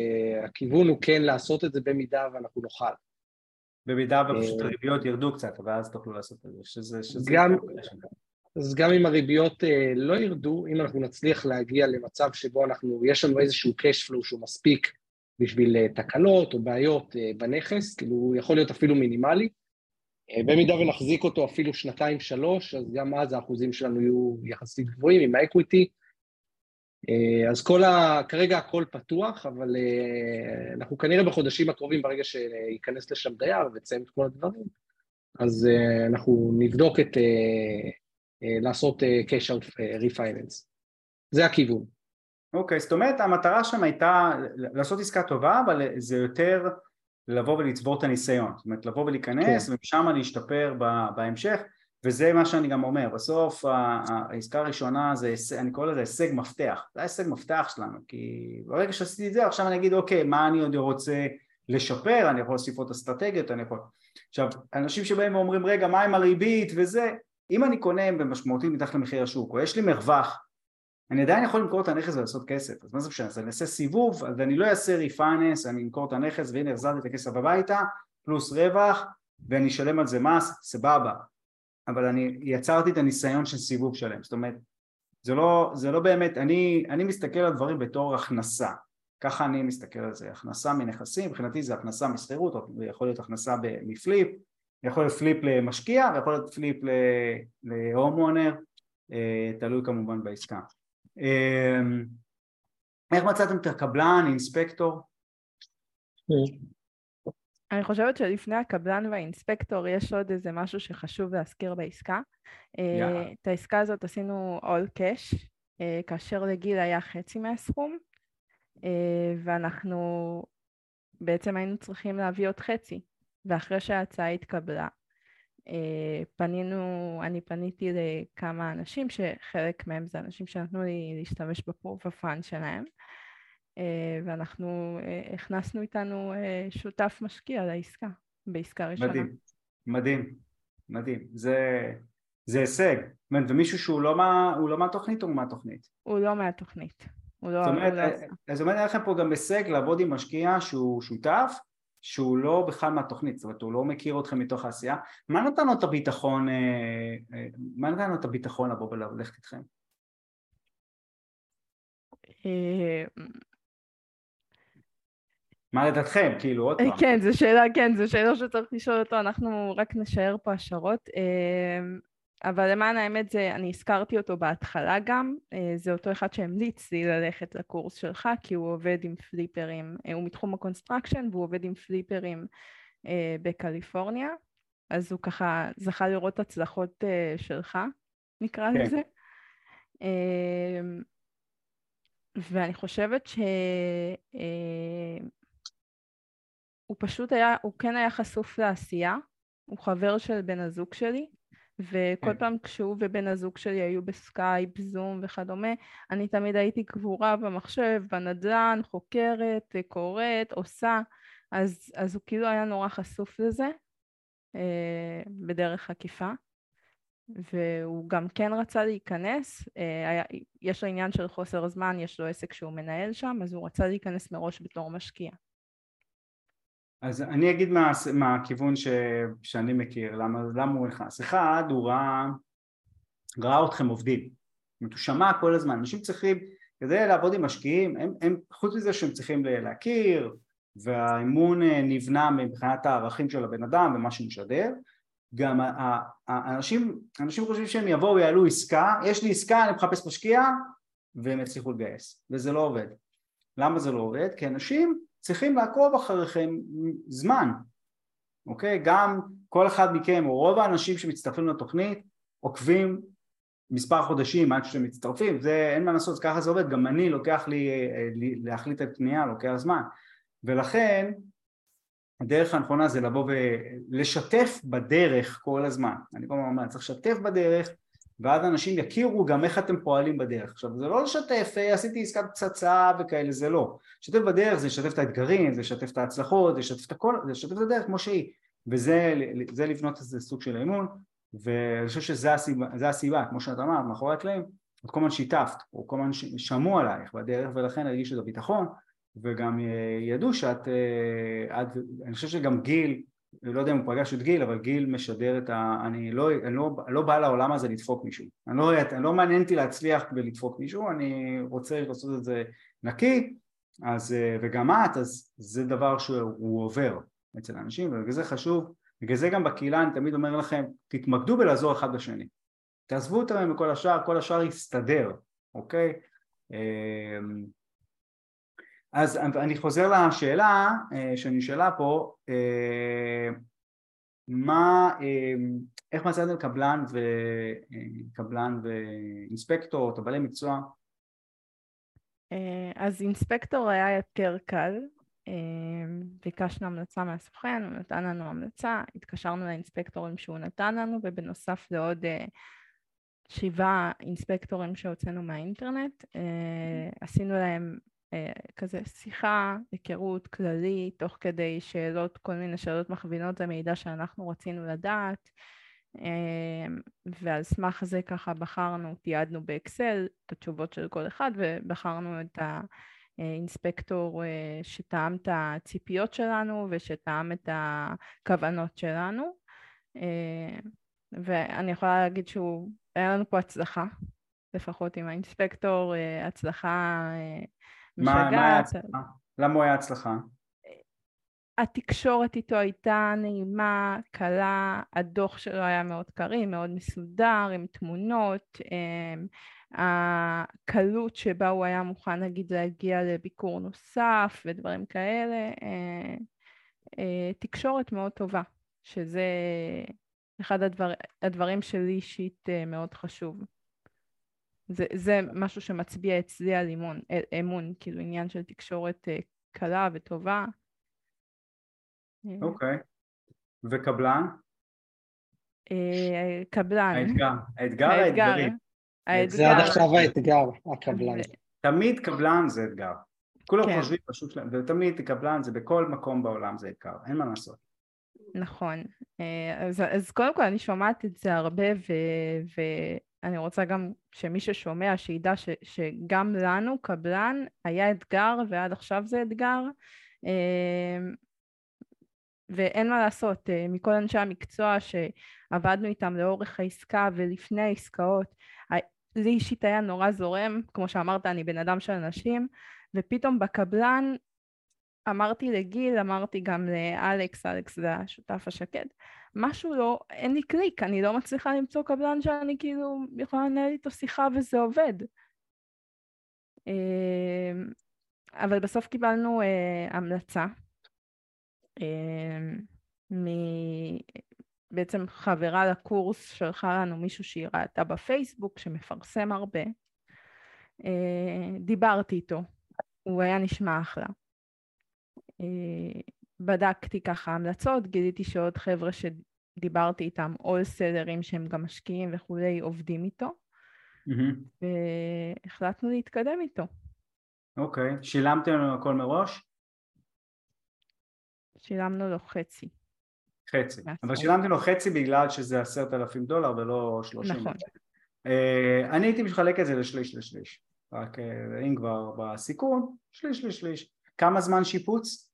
הכיוון הוא כן לעשות את זה במידה ואנחנו נוכל. במידה ופשוט הריביות ירדו קצת, אבל אז תוכלו לעשות את זה. שזה, שזה גם, אז גם אם הריביות לא ירדו, אם אנחנו נצליח להגיע למצב שבו אנחנו, יש לנו איזשהו cash flow שהוא מספיק בשביל תקלות או בעיות בנכס, כאילו הוא יכול להיות אפילו מינימלי, במידה ונחזיק אותו אפילו שנתיים שלוש, אז גם אז האחוזים שלנו יהיו יחסית גבוהים עם האקוויטי, אז כל ה... כרגע הכל פתוח, אבל אנחנו כנראה בחודשים הקרובים, ברגע שיכנס לשם דייר וציים את כל הדברים, אז אנחנו נבדוק את לעשות cash out refinance. זה הכיוון. אוקיי, זאת אומרת, המטרה שם הייתה לעשות עסקה טובה, אבל זה יותר לבוא ולצבור את הניסיון, זאת אומרת, לבוא ולהיכנס ומשם להשתפר בהמשך, וזה מה שאני גם אומר, בסוף העסקה הראשונה, זה, אני קורא לזה הישג מפתח, זה הישג מפתח שלנו, כי ברגע שעשיתי את זה, עכשיו אני אגיד, אוקיי, מה אני עוד רוצה לשפר, אני יכול להוסיף עוד אסטרטגיות, אני יכול... עכשיו, אנשים שבאים ואומרים, רגע, מה עם הריבית וזה, אם אני קונה במשמעותית מתחת למחיר השוק, או יש לי מרווח, אני עדיין יכול למכור את הנכס ולעשות כסף, אז מה זה משנה? אז אני אעשה סיבוב, אז אני לא אעשה ריפיינס, אני אמכור את הנכס, והנה החזרתי את הכסף הביתה, פלוס רווח, ואני אשלם על זה מס, סבבה. אבל אני יצרתי את הניסיון של סיבוב שלם, זאת אומרת, זה לא, זה לא באמת, אני, אני מסתכל על דברים בתור הכנסה, ככה אני מסתכל על זה, הכנסה מנכסים, מבחינתי זה הכנסה מסחירות, או יכול להיות הכנסה מפליפ, יכול להיות פליפ למשקיע, ויכול להיות פליפ להומואונר, תלוי כמובן בעסקה. איך מצאתם את הקבלן, אינספקטור? אני חושבת שלפני הקבלן והאינספקטור יש עוד איזה משהו שחשוב להזכיר בעסקה. את העסקה הזאת עשינו all cash, כאשר לגיל היה חצי מהסכום, ואנחנו בעצם היינו צריכים להביא עוד חצי, ואחרי שההצעה התקבלה, פנינו, אני פניתי לכמה אנשים, שחלק מהם זה אנשים שנתנו לי להשתמש בפרוף הפן שלהם, ואנחנו הכנסנו איתנו שותף משקיע לעסקה, בעסקה ראשונה. מדהים, מדהים, מדהים. זה, זה הישג. ומישהו שהוא לא מה, הוא לא מהתוכנית או מהתוכנית? הוא לא מהתוכנית. הוא לא, זאת אומרת, הוא לא... אז אומרת, היה לכם פה גם הישג לעבוד עם משקיע שהוא שותף, שהוא לא בכלל מהתוכנית, זאת אומרת, הוא לא מכיר אתכם מתוך העשייה. מה נתן לו את הביטחון, מה נתן לו את הביטחון לבוא וללכת איתכם? מה לדעתכם? כאילו עוד פעם. כן, זו שאלה, כן, זו שאלה שצריך לשאול אותו, אנחנו רק נשאר פה השערות, אבל למען האמת זה, אני הזכרתי אותו בהתחלה גם, זה אותו אחד שהמליץ לי ללכת לקורס שלך, כי הוא עובד עם פליפרים, הוא מתחום הקונסטרקשן, והוא עובד עם פליפרים בקליפורניה, אז הוא ככה זכה לראות הצלחות שלך, נקרא לזה. ואני חושבת ש... הוא פשוט היה, הוא כן היה חשוף לעשייה, הוא חבר של בן הזוג שלי, וכל פעם כשהוא ובן הזוג שלי היו בסקייפ, זום וכדומה, אני תמיד הייתי קבורה במחשב, בנדלן, חוקרת, קוראת, עושה, אז, אז הוא כאילו היה נורא חשוף לזה, בדרך עקיפה, והוא גם כן רצה להיכנס, היה, יש לו עניין של חוסר זמן, יש לו עסק שהוא מנהל שם, אז הוא רצה להיכנס מראש בתור משקיע. אז אני אגיד מה, מה הכיוון ש, שאני מכיר, למה, למה הוא נכנס. אחד, הוא ראה, ראה אתכם עובדים, הוא שמע כל הזמן, אנשים צריכים, כדי לעבוד עם משקיעים, הם, הם, חוץ מזה שהם צריכים להכיר, והאימון נבנה מבחינת הערכים של הבן אדם ומה שהוא משדר. גם האנשים, אנשים חושבים שהם יבואו, יעלו עסקה, יש לי עסקה, אני מחפש משקיע, והם יצליחו לגייס, וזה לא עובד. למה זה לא עובד? כי אנשים צריכים לעקוב אחריכם זמן, אוקיי? גם כל אחד מכם, או רוב האנשים שמצטרפים לתוכנית, עוקבים מספר חודשים עד שאתם מצטרפים, זה אין מה לעשות, ככה זה עובד, גם אני לוקח לי, להחליט את פנייה, לוקח זמן, ולכן, הדרך הנכונה זה לבוא ולשתף בדרך כל הזמן. אני כלומר אומר, צריך לשתף בדרך, ועד אנשים יכירו גם איך אתם פועלים בדרך. עכשיו, זה לא לשתף, עשיתי עסקת פצצה וכאלה, זה לא. לשתף בדרך זה לשתף את האתגרים, זה לשתף את ההצלחות, זה לשתף את הכל, זה לשתף את הדרך כמו שהיא. וזה זה לבנות איזה סוג של אימון, ואני חושב שזה הסיבה, זה הסיבה, כמו שאת אמרת, מאחורי הקלעים, את כל מיני שיתפת, או כל מיני שמעו עלייך בדרך, ולכן הרגישו את הביטחון, וגם ידעו שאת, את, אני חושב שגם גיל, לא יודע אם הוא פגש את גיל, אבל גיל משדר את ה... אני לא, אני לא, לא בא לעולם הזה לדפוק מישהו. אני לא, אני לא מעניינתי להצליח ולדפוק מישהו, אני רוצה לעשות את זה נקי, אז, וגם את, אז זה דבר שהוא עובר אצל האנשים, ובגלל זה חשוב, בגלל זה גם בקהילה אני תמיד אומר לכם, תתמקדו בלעזור אחד לשני. תעזבו אותם מכל השאר, כל השאר יסתדר, אוקיי? אז אני חוזר לשאלה שנשאלה פה, מה, איך מצאתם קבלן ו, קבלן ואינספקטור, או בעלי מקצוע? אז אינספקטור היה יותר קל, ביקשנו המלצה מהסוכן, הוא נתן לנו המלצה, התקשרנו לאינספקטורים שהוא נתן לנו, ובנוסף לעוד שבעה אינספקטורים שהוצאנו מהאינטרנט, עשינו להם כזה שיחה, היכרות כללי, תוך כדי שאלות, כל מיני שאלות מכווינות למידע שאנחנו רצינו לדעת, ועל סמך זה ככה בחרנו, תיעדנו באקסל את התשובות של כל אחד, ובחרנו את האינספקטור שטעם את הציפיות שלנו, ושטעם את הכוונות שלנו, ואני יכולה להגיד שהוא, היה לנו פה הצלחה, לפחות עם האינספקטור, הצלחה, מה, מה היה הצלחה? למה הוא היה הצלחה? התקשורת איתו הייתה נעימה, קלה, הדוח שלו היה מאוד קרי, מאוד מסודר, עם תמונות, הקלות שבה הוא היה מוכן נגיד להגיע לביקור נוסף ודברים כאלה, תקשורת מאוד טובה, שזה אחד הדבר, הדברים שלי אישית מאוד חשוב. זה, זה משהו שמצביע אצלי על אמון, אמון, כאילו עניין של תקשורת קלה וטובה. אוקיי. Okay. וקבלן? קבלן. האתגר, האתגר, האתגרים. זה עד עכשיו האתגר, הקבלן. תמיד קבלן זה אתגר. כולם כן. חושבים פשוט שלהם, ותמיד קבלן זה בכל מקום בעולם זה אתגר, אין מה לעשות. נכון. אז, אז קודם כל אני שומעת את זה הרבה ו... ו... אני רוצה גם שמי ששומע שידע ש, שגם לנו קבלן היה אתגר ועד עכשיו זה אתגר, ואין מה לעשות, מכל אנשי המקצוע שעבדנו איתם לאורך העסקה ולפני העסקאות, לי אישית היה נורא זורם, כמו שאמרת אני בן אדם של אנשים, ופתאום בקבלן אמרתי לגיל, אמרתי גם לאלכס, אלכס זה השותף השקד, משהו לא, אין לי קליק, אני לא מצליחה למצוא קבלן שאני כאילו יכולה לנהל איתו שיחה וזה עובד. אבל בסוף קיבלנו המלצה, בעצם חברה לקורס שלחה לנו מישהו שהיא ראתה בפייסבוק שמפרסם הרבה, דיברתי איתו, הוא היה נשמע אחלה. בדקתי ככה המלצות, גיליתי שעוד חבר'ה שדיברתי איתם, אול סלרים שהם גם משקיעים וכולי, עובדים איתו, mm-hmm. והחלטנו להתקדם איתו. אוקיי, okay. שילמתם לו הכל מראש? שילמנו לו חצי. חצי, מעצור. אבל שילמתם לו חצי בגלל שזה עשרת אלפים דולר ולא שלושים. נכון. Uh, אני הייתי משחלק את זה לשליש לשליש, רק uh, אם כבר בסיכון, שליש לשליש. כמה זמן שיפוץ?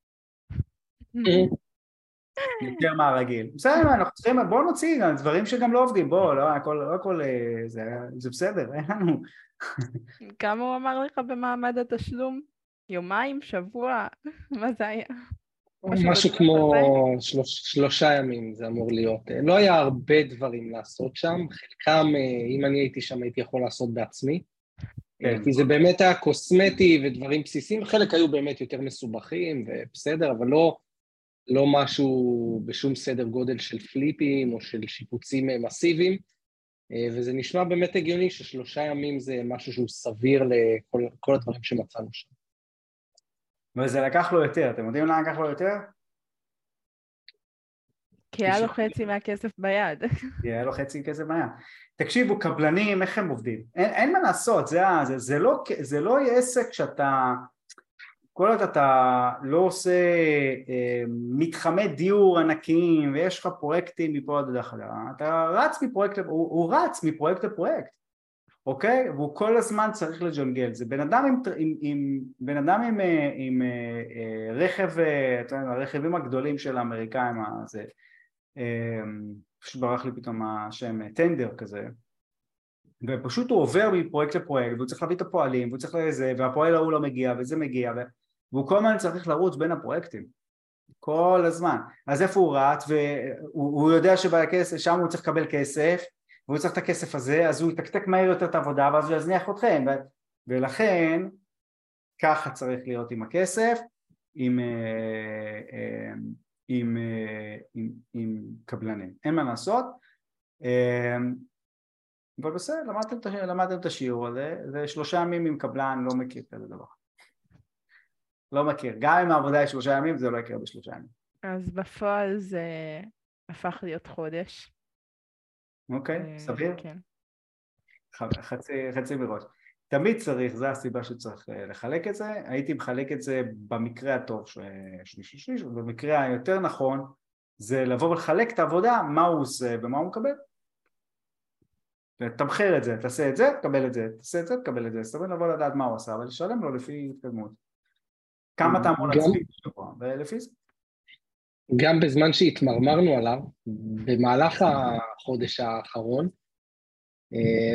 יותר מהרגיל. בסדר, אנחנו צריכים, בואו נוציא, דברים שגם לא עובדים, בואו, לא הכל, זה בסדר, אין לנו. כמה הוא אמר לך במעמד התשלום? יומיים, שבוע, מה זה היה? משהו כמו שלושה ימים זה אמור להיות. לא היה הרבה דברים לעשות שם, חלקם, אם אני הייתי שם, הייתי יכול לעשות בעצמי, כי זה באמת היה קוסמטי ודברים בסיסיים, חלק היו באמת יותר מסובכים ובסדר, אבל לא, לא משהו בשום סדר גודל של פליפים או של שיפוצים מסיביים, וזה נשמע באמת הגיוני ששלושה ימים זה משהו שהוא סביר לכל כל הדברים שמצאנו שם. וזה לקח לו יותר, אתם יודעים למה לקח לו יותר? כי היה לו חצי מהכסף ביד. כי היה לו חצי כסף ביד. תקשיבו, קבלנים, איך הם עובדים? אין, אין מה לעשות, זה, זה, זה, לא, זה לא עסק שאתה, כל עוד אתה לא עושה אה, מתחמי דיור ענקיים, ויש לך פרויקטים מפה עד החדרה, אתה רץ מפרויקט, הוא, הוא רץ מפרויקט לפרויקט, אוקיי? והוא כל הזמן צריך לג'ונגל, זה בן אדם עם, עם, עם, בן אדם עם, עם אה, אה, רכב, אתה יודע, הרכבים הגדולים של האמריקאים, הזה, פשוט ברח לי פתאום השם טנדר כזה, ופשוט הוא עובר מפרויקט לפרויקט, והוא צריך להביא את הפועלים, והוא צריך לזה, והפועל ההוא לא מגיע, וזה מגיע, והוא כל הזמן צריך לרוץ בין הפרויקטים, כל הזמן. אז איפה הוא רץ, והוא יודע ששם הוא צריך לקבל כסף, והוא צריך את הכסף הזה, אז הוא יתקתק מהר יותר את העבודה, ואז הוא יזניח אתכם, ולכן ככה צריך להיות עם הכסף, עם... עם, עם, עם קבלנים, אין מה לעשות, אבל בסדר, למדתם, למדתם את השיעור הזה, זה שלושה ימים עם קבלן, לא מכיר כזה דבר, לא מכיר, גם אם העבודה היא שלושה ימים, זה לא יקרה בשלושה ימים. אז בפועל זה הפך להיות חודש. אוקיי, סביר? כן. חצי, חצי מראש. תמיד צריך, זו הסיבה שצריך לחלק את זה, הייתי מחלק את זה במקרה הטוב שליש, ובמקרה היותר נכון, זה לבוא ולחלק את העבודה, מה הוא עושה ומה הוא מקבל. תמחר את זה, תעשה את זה, תקבל את זה, תעשה את זה, תקבל את זה, סביר לבוא לדעת מה הוא עשה, אבל לשלם לו לפי התקדמות. כמה אתה אמור להצליח בשבוע, ולפי זה. גם בזמן שהתמרמרנו עליו, במהלך החודש האחרון,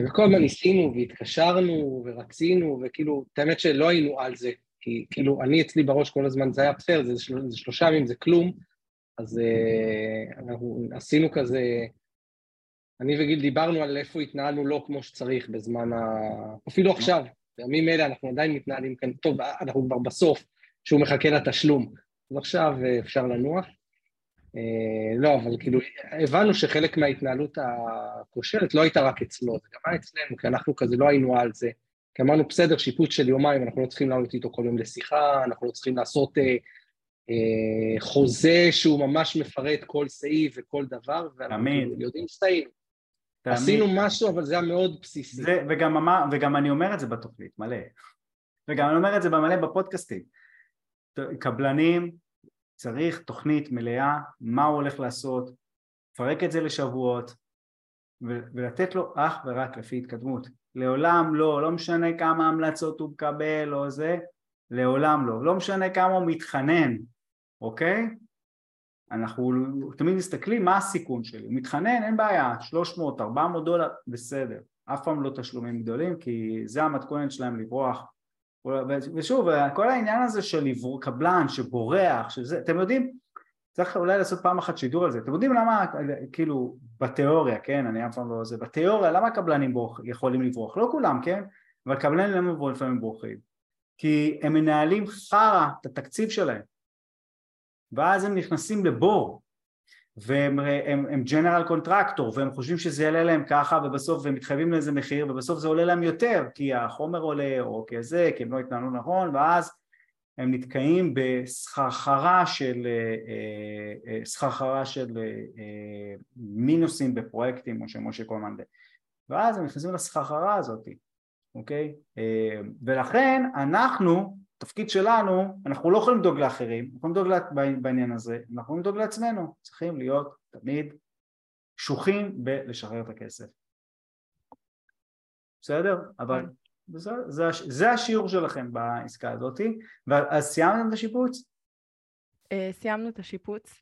וכל מה ניסינו והתקשרנו ורצינו וכאילו, את האמת שלא היינו על זה, כי כאילו אני אצלי בראש כל הזמן זה היה בסדר, זה, של, זה שלושה ימים, זה כלום, אז אנחנו עשינו כזה, אני וגיל דיברנו על איפה התנהלנו לא כמו שצריך בזמן, ה... אפילו עכשיו, בימים אלה אנחנו עדיין מתנהלים כאן, טוב, אנחנו כבר בסוף שהוא מחכה לתשלום, אז עכשיו אפשר לנוח. לא, אבל כאילו הבנו שחלק מההתנהלות הכושלת לא הייתה רק אצלו, זה גם היה אצלנו, כי אנחנו כזה לא היינו על זה, כי אמרנו בסדר, שיפוץ של יומיים, אנחנו לא צריכים לעלות איתו כל יום לשיחה, אנחנו לא צריכים לעשות אה, אה, חוזה שהוא ממש מפרט כל סעיף וכל דבר, ואנחנו יודעים שתהינו, עשינו משהו, אבל זה היה מאוד בסיסי. זה, וגם, אמר, וגם אני אומר את זה בתוכנית, מלא, וגם אני אומר את זה במלא בפודקאסטים, קבלנים, צריך תוכנית מלאה, מה הוא הולך לעשות, לפרק את זה לשבועות, ולתת לו אך ורק לפי התקדמות. לעולם לא, לא משנה כמה המלצות הוא מקבל או זה, לעולם לא, לא משנה כמה הוא מתחנן, אוקיי? אנחנו תמיד מסתכלים מה הסיכון שלי, הוא מתחנן, אין בעיה, שלוש מאות, ארבע מאות דולר, בסדר, אף פעם לא תשלומים גדולים, כי זה המתכונת שלהם לברוח, ושוב, כל העניין הזה של קבלן שבורח, שזה, אתם יודעים, צריך אולי לעשות פעם אחת שידור על זה, אתם יודעים למה, כאילו, בתיאוריה, כן, אני אף פעם לא זה, בתיאוריה, למה קבלנים יכולים לברוח? לא כולם, כן, אבל קבלנים למה לפעמים בורחים? כי הם מנהלים חרא את התקציב שלהם, ואז הם נכנסים לבור, והם הם, הם ג'נרל קונטרקטור, והם חושבים שזה יעלה להם ככה, ובסוף הם מתחייבים לאיזה מחיר, ובסוף זה עולה להם יותר, כי החומר עולה, או כזה, כי הם לא התנהלו נכון, ואז הם נתקעים בסחרחרה של, סחרחרה של מינוסים בפרויקטים, או שמשה קולמנדה, ואז הם נכנסים לסחרחרה הזאת, אוקיי? ולכן אנחנו, התפקיד שלנו, אנחנו לא יכולים לדאוג לאחרים, אנחנו יכולים לדאוג בעניין הזה, אנחנו יכולים לדאוג לעצמנו, צריכים להיות תמיד קשוחים בלשחרר את הכסף. בסדר? אבל זה, זה, זה השיעור שלכם בעסקה הזאת, אז סיימנו את השיפוץ? סיימנו את השיפוץ.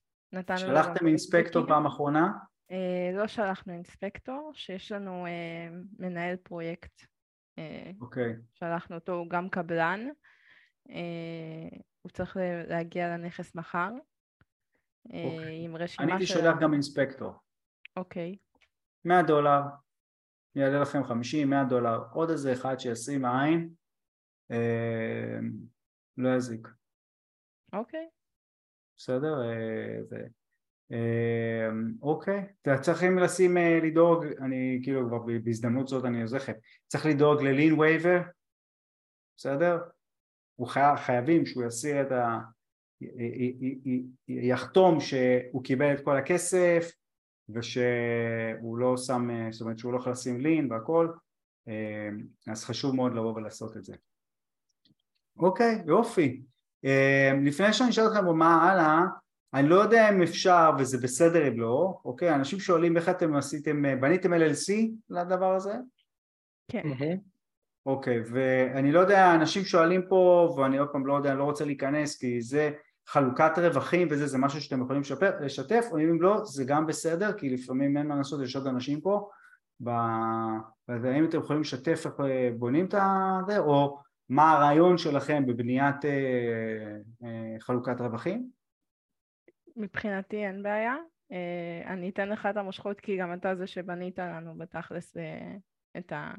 שלחתם אינספקטור פעם אחרונה? לא שלחנו אינספקטור, שיש לנו מנהל פרויקט. אוקיי. שלחנו אותו, הוא גם קבלן. הוא צריך להגיע לנכס מחר, עם רשימה של... אני תשולח גם אינספקטור. אוקיי. מאה דולר, יעלה לכם חמישים, מאה דולר, עוד איזה אחד שישים עין, לא יזיק. אוקיי. בסדר? זה... אוקיי, אתה צריך לשים לדאוג, אני כאילו כבר בהזדמנות זאת אני עוזר לכם, צריך לדאוג ללין וייבר, בסדר? הוא חייבים שהוא יסיר את ה... יחתום שהוא קיבל את כל הכסף ושהוא לא שם, זאת אומרת שהוא לא יכול לשים לין והכל, אז חשוב מאוד לבוא ולעשות את זה. אוקיי, יופי. לפני שאני אשאל אתכם מה הלאה, אני לא יודע אם אפשר וזה בסדר אם לא, אוקיי? אנשים שואלים איך אתם עשיתם, בניתם אל אל סי לדבר הזה? כן. אוקיי, ואני לא יודע, אנשים שואלים פה, ואני עוד פעם לא יודע, אני לא רוצה להיכנס, כי זה חלוקת רווחים וזה, זה משהו שאתם יכולים לשתף, או אם לא, זה גם בסדר, כי לפעמים אין מה לעשות, יש עוד אנשים פה, ואם אתם יכולים לשתף איך בונים את זה, או מה הרעיון שלכם בבניית חלוקת רווחים? מבחינתי אין בעיה, אני אתן לך את המושכות, כי גם אתה זה שבנית לנו בתכלס את ה...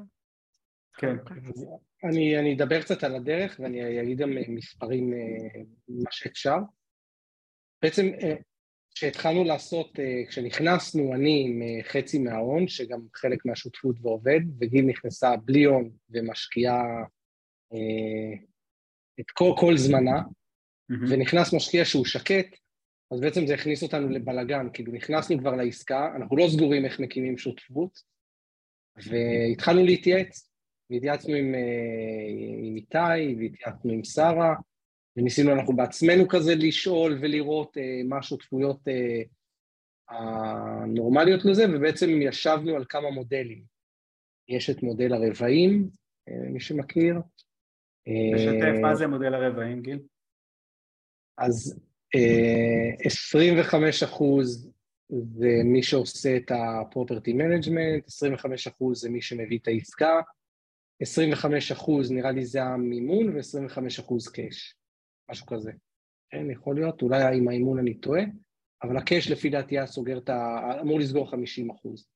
כן. אני, אני אדבר קצת על הדרך ואני אגיד גם מספרים מה שאפשר. בעצם כשהתחלנו לעשות, כשנכנסנו אני עם חצי מההון, שגם חלק מהשותפות ועובד, וגיל נכנסה בלי הון ומשקיעה את כל, כל זמנה, ונכנס משקיע שהוא שקט, אז בעצם זה הכניס אותנו לבלגן, כאילו נכנסנו כבר לעסקה, אנחנו לא סגורים איך מקימים שותפות, והתחלנו להתייעץ. והתייעצנו עם איתי, והתייעצנו עם שרה, וניסינו אנחנו בעצמנו כזה לשאול ולראות מה השותפויות הנורמליות לזה, ובעצם ישבנו על כמה מודלים. יש את מודל הרבעים, מי שמכיר. משתף, מה זה מודל הרבעים, גיל? אז עשרים וחמישה אחוז זה מי שעושה את הפרופרטי מנג'מנט, עשרים וחמישה אחוז זה מי שמביא את העסקה, עשרים וחמישה אחוז נראה לי זה המימון, ו-עשרים וחמישה אחוז קש, משהו כזה. כן, יכול להיות, אולי עם המימון אני טועה, אבל הקש לפי דעתי אמור לסגור חמישים אחוז.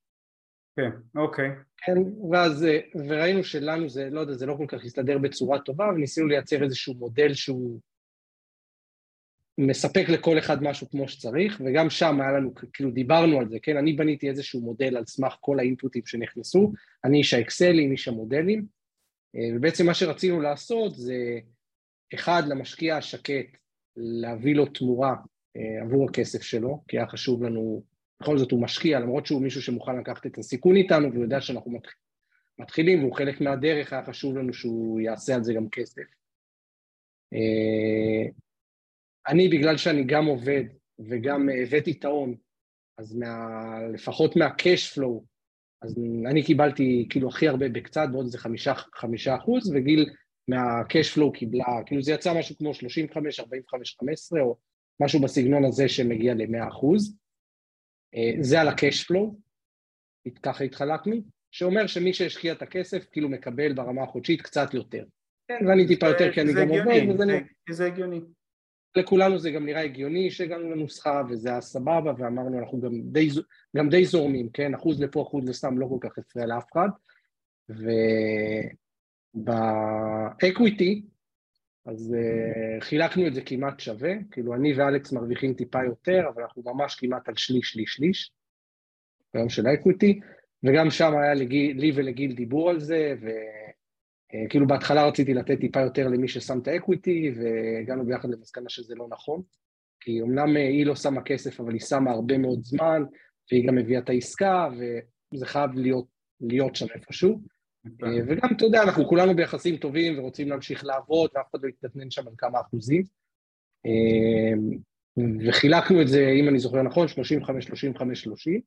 כן, אוקיי. כן, ואז, וראינו שלנו זה, לא יודע, זה לא כל כך הסתדר בצורה טובה, וניסינו לייצר איזשהו מודל שהוא מספק לכל אחד משהו כמו שצריך, וגם שם היה לנו, כאילו דיברנו על זה, כן? אני בניתי איזשהו מודל על סמך כל האינפוטים שנכנסו, אני איש האקסלים, איש המודלים, ובעצם מה שרצינו לעשות זה, אחד, למשקיע השקט, להביא לו תמורה עבור הכסף שלו, כי היה חשוב לנו, בכל זאת הוא משקיע, למרות שהוא מישהו שמוכן לקחת את הסיכון איתנו, והוא יודע שאנחנו מתחילים, והוא חלק מהדרך, היה חשוב לנו שהוא יעשה על זה גם כסף. אני, בגלל שאני גם עובד וגם הבאתי טעון, אז מה, לפחות מה-cash flow, אז אני קיבלתי כאילו הכי הרבה בקצת, בעוד זה חמישה, חמישה אחוז, וגיל מה-cash flow קיבלה, כאילו זה יצא משהו כמו שלושים וחמש, ארבעים וחמש, חמש עשרה, או משהו בסגנון הזה שמגיע ל-מאה אחוז. זה על ה-cash flow, ככה התחלקנו, שאומר שמי שהשקיע את הכסף כאילו מקבל ברמה החודשית קצת יותר. כן, ואני טיפה יותר, כי אני גם עובד. זה הגיוני. לכולנו זה גם נראה הגיוני שהגענו לנוסחה, וזה היה סבבה, ואמרנו אנחנו גם די, גם די זורמים, כן? אחוז לפה, אחוז לסתם, לא כל כך הפריע לאף אחד. ובאקוויטי, אז חילקנו את זה כמעט שווה, כאילו אני ואלכס מרוויחים טיפה יותר, אבל אנחנו ממש כמעט על שליש, שליש, שליש, ביום של האקוויטי, וגם שם היה לגיל, לי ולגיל דיבור על זה, ו... כאילו בהתחלה רציתי לתת טיפה יותר למי ששם את האקוויטי, והגענו ביחד למסקנה שזה לא נכון, כי אמנם היא לא שמה כסף, אבל היא שמה הרבה מאוד זמן, והיא גם הביאה את העסקה, וזה חייב להיות, להיות שם איפשהו. וגם, אתה יודע, אנחנו כולנו ביחסים טובים, ורוצים להמשיך לעבוד, ואף אחד לא יתנתנן שם על כמה אחוזים. וחילקנו את זה, אם אני זוכר נכון, שלושים וחמש, שלושים וחמש, שלושים,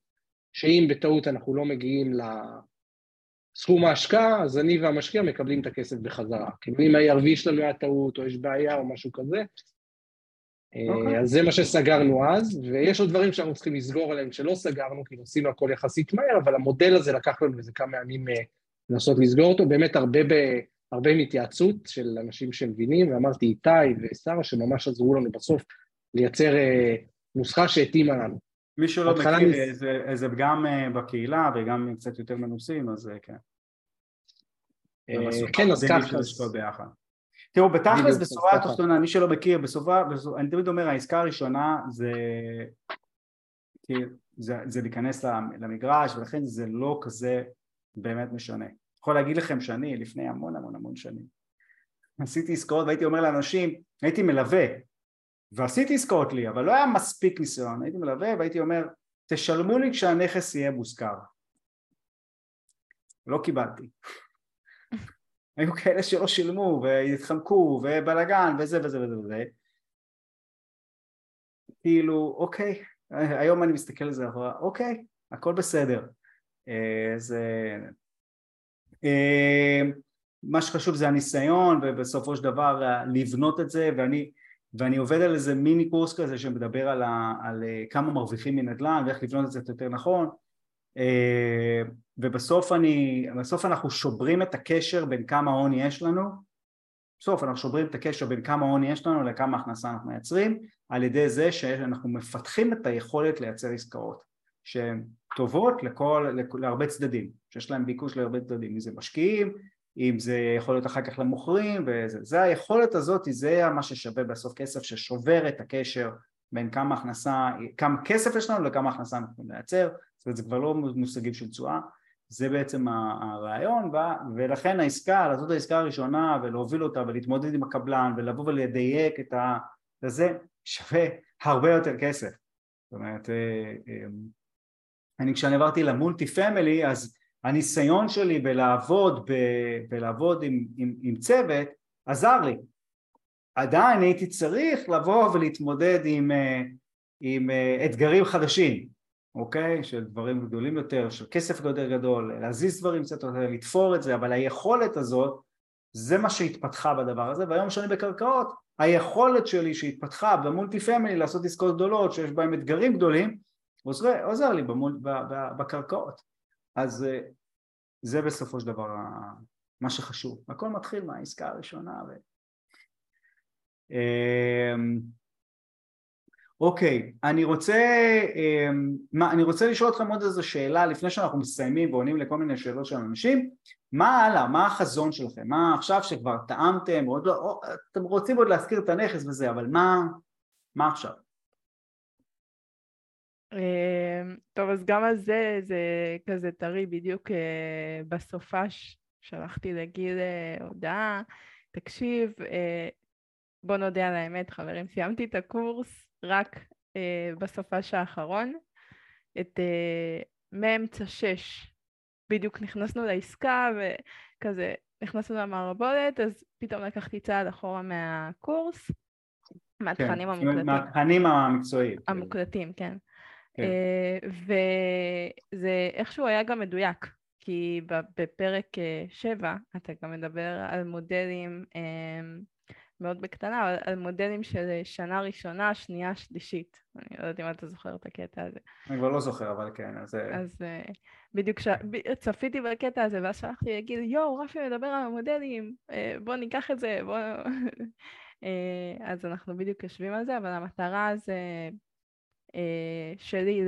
שאם בטעות אנחנו לא מגיעים ל... סכום ההשקעה, אז אני והמשקיע מקבלים את הכסף בחזרה. כי אם ה-איי אר וי שלנו היה טעות, או יש בעיה, או משהו כזה, okay. אז זה מה שסגרנו אז, ויש עוד דברים שאנחנו צריכים לסגור עליהם שלא סגרנו, כי עשינו הכל יחסית מהר, אבל המודל הזה לקח לנו איזה כמה ימים לנסות לסגור אותו, באמת הרבה הרבה מהתייעצות של אנשים שמבינים, ואמרתי איתי ושרה שממש עזרו לנו בסוף לייצר נוסחה שהתאימה לנו. מישהו לא מכיר, זה גם בקהילה וגם קצת יותר מנוסים, אז כן. כן, אז ככה. תראו, בתכלס, בסופה התחתונה, מי שלא מכיר, בסופה, אני תמיד אומר, העסקה הראשונה זה... זה להיכנס למגרש, ולכן זה לא כזה באמת משנה. אני יכול להגיד לכם שאני, לפני המון המון המון שנים, עשיתי עסקאות, והייתי אומר לאנשים, הייתי מלווה, ועשיתי עסקאות לי, אבל לא היה מספיק ניסיון, הייתי מלווה, והייתי אומר, תשלמו לי כשהנכס יהיה מושכר. לא קיבלתי. היו כאלה שלא שילמו, והתחמקו, ובלגן, וזה וזה וזה וזה. כאילו, אוקיי, היום אני מסתכל על זה, אבל אוקיי, הכל בסדר. זה... מה שחשוב זה הניסיון, ובסופו של דבר לבנות את זה, ואני, ואני עובד על איזה מיני קורס כזה שמדבר על, ה, על כמה מרוויחים מנדל"ן, ואיך לבנות את זה יותר נכון, ובסוף אני, בסוף אנחנו שוברים את הקשר בין כמה הון יש לנו, בסוף אנחנו שוברים את הקשר בין כמה הון יש לנו לכמה הכנסה אנחנו מייצרים, על ידי זה שאנחנו מפתחים את היכולת לייצר עסקאות שהן טובות לכל, להרבה צדדים, שיש להם ביקוש להרבה צדדים, אם זה משקיעים, אם זה יכול להיות אחר כך למוכרים, וזה, זה היכולת הזאת, זה מה ששווה בסוף כסף ששובר את הקשר בין כמה הכנסה, כמה כסף יש לנו לכמה הכנסה אנחנו מייצר, זאת אומרת זה כבר לא מושגים של תשואה, זה בעצם הרעיון, ולכן העסקה, לעשות העסקה הראשונה ולהוביל אותה ולהתמודד עם הקבלן ולבוא ולדייק את זה, שווה הרבה יותר כסף. זאת אומרת, אני כשאני עברתי למולטי פמילי, אז הניסיון שלי בלעבוד, בלעבוד עם, עם, עם צוות, עזר לי. עדיין הייתי צריך לבוא ולהתמודד עם, עם אתגרים חדשים. אוקיי? של דברים גדולים יותר, של כסף יותר גדול, להזיז דברים קצת יותר, לתפור את זה, אבל היכולת הזאת, זה מה שהתפתחה בדבר הזה, והיום שאני בקרקעות, היכולת שלי שהתפתחה במולטי פמילי, לעשות עסקות גדולות, שיש בהם אתגרים גדולים, עוזר, עוזר לי במול, ב, ב, בקרקעות. אז זה בסופו של דבר מה שחשוב. הכל מתחיל מהעסקה הראשונה. ו... אוקיי, אני רוצה, מה, אני רוצה לשאול אתכם עוד איזו שאלה לפני שאנחנו מסיימים ועונים לכל מיני שאלות של אנשים. מה הלאה? מה החזון שלכם? מה עכשיו שכבר טעמתם? עוד לא, או, אתם רוצים עוד להזכיר את הנכס וזה, אבל מה, מה עכשיו? טוב, אז גם על זה, זה כזה טרי בדיוק בסופה שלחתי לגיל הודעה. תקשיב, בוא נודה על האמת, חברים, סיימתי את הקורס. רק אה, בסופש האחרון, את אה, מאמצע שש, בדיוק נכנסנו לעסקה וכזה, נכנסנו למערבולת, אז פתאום לקחתי צעד אחורה מהקורס, מהתכנים כן, המוקלטים. מהתכנים המקצועיים. המוקלטים, כן. כן. אה, וזה איכשהו היה גם מדויק, כי בפרק אה, שבע, אתה גם מדבר על מודלים, אה, מאוד בקטנה, על מודלים של שנה ראשונה, שנייה, שלישית. אני לא יודעת אם אתה זוכר את הקטע הזה. אני כבר לא זוכר, אבל כן. אז, אז בדיוק ש... צפיתי בקטע הזה, ואז שלחתי להגיד, יו, רפי מדבר על המודלים, בוא ניקח את זה, בוא... אז אנחנו בדיוק יושבים על זה, אבל המטרה זה שלי,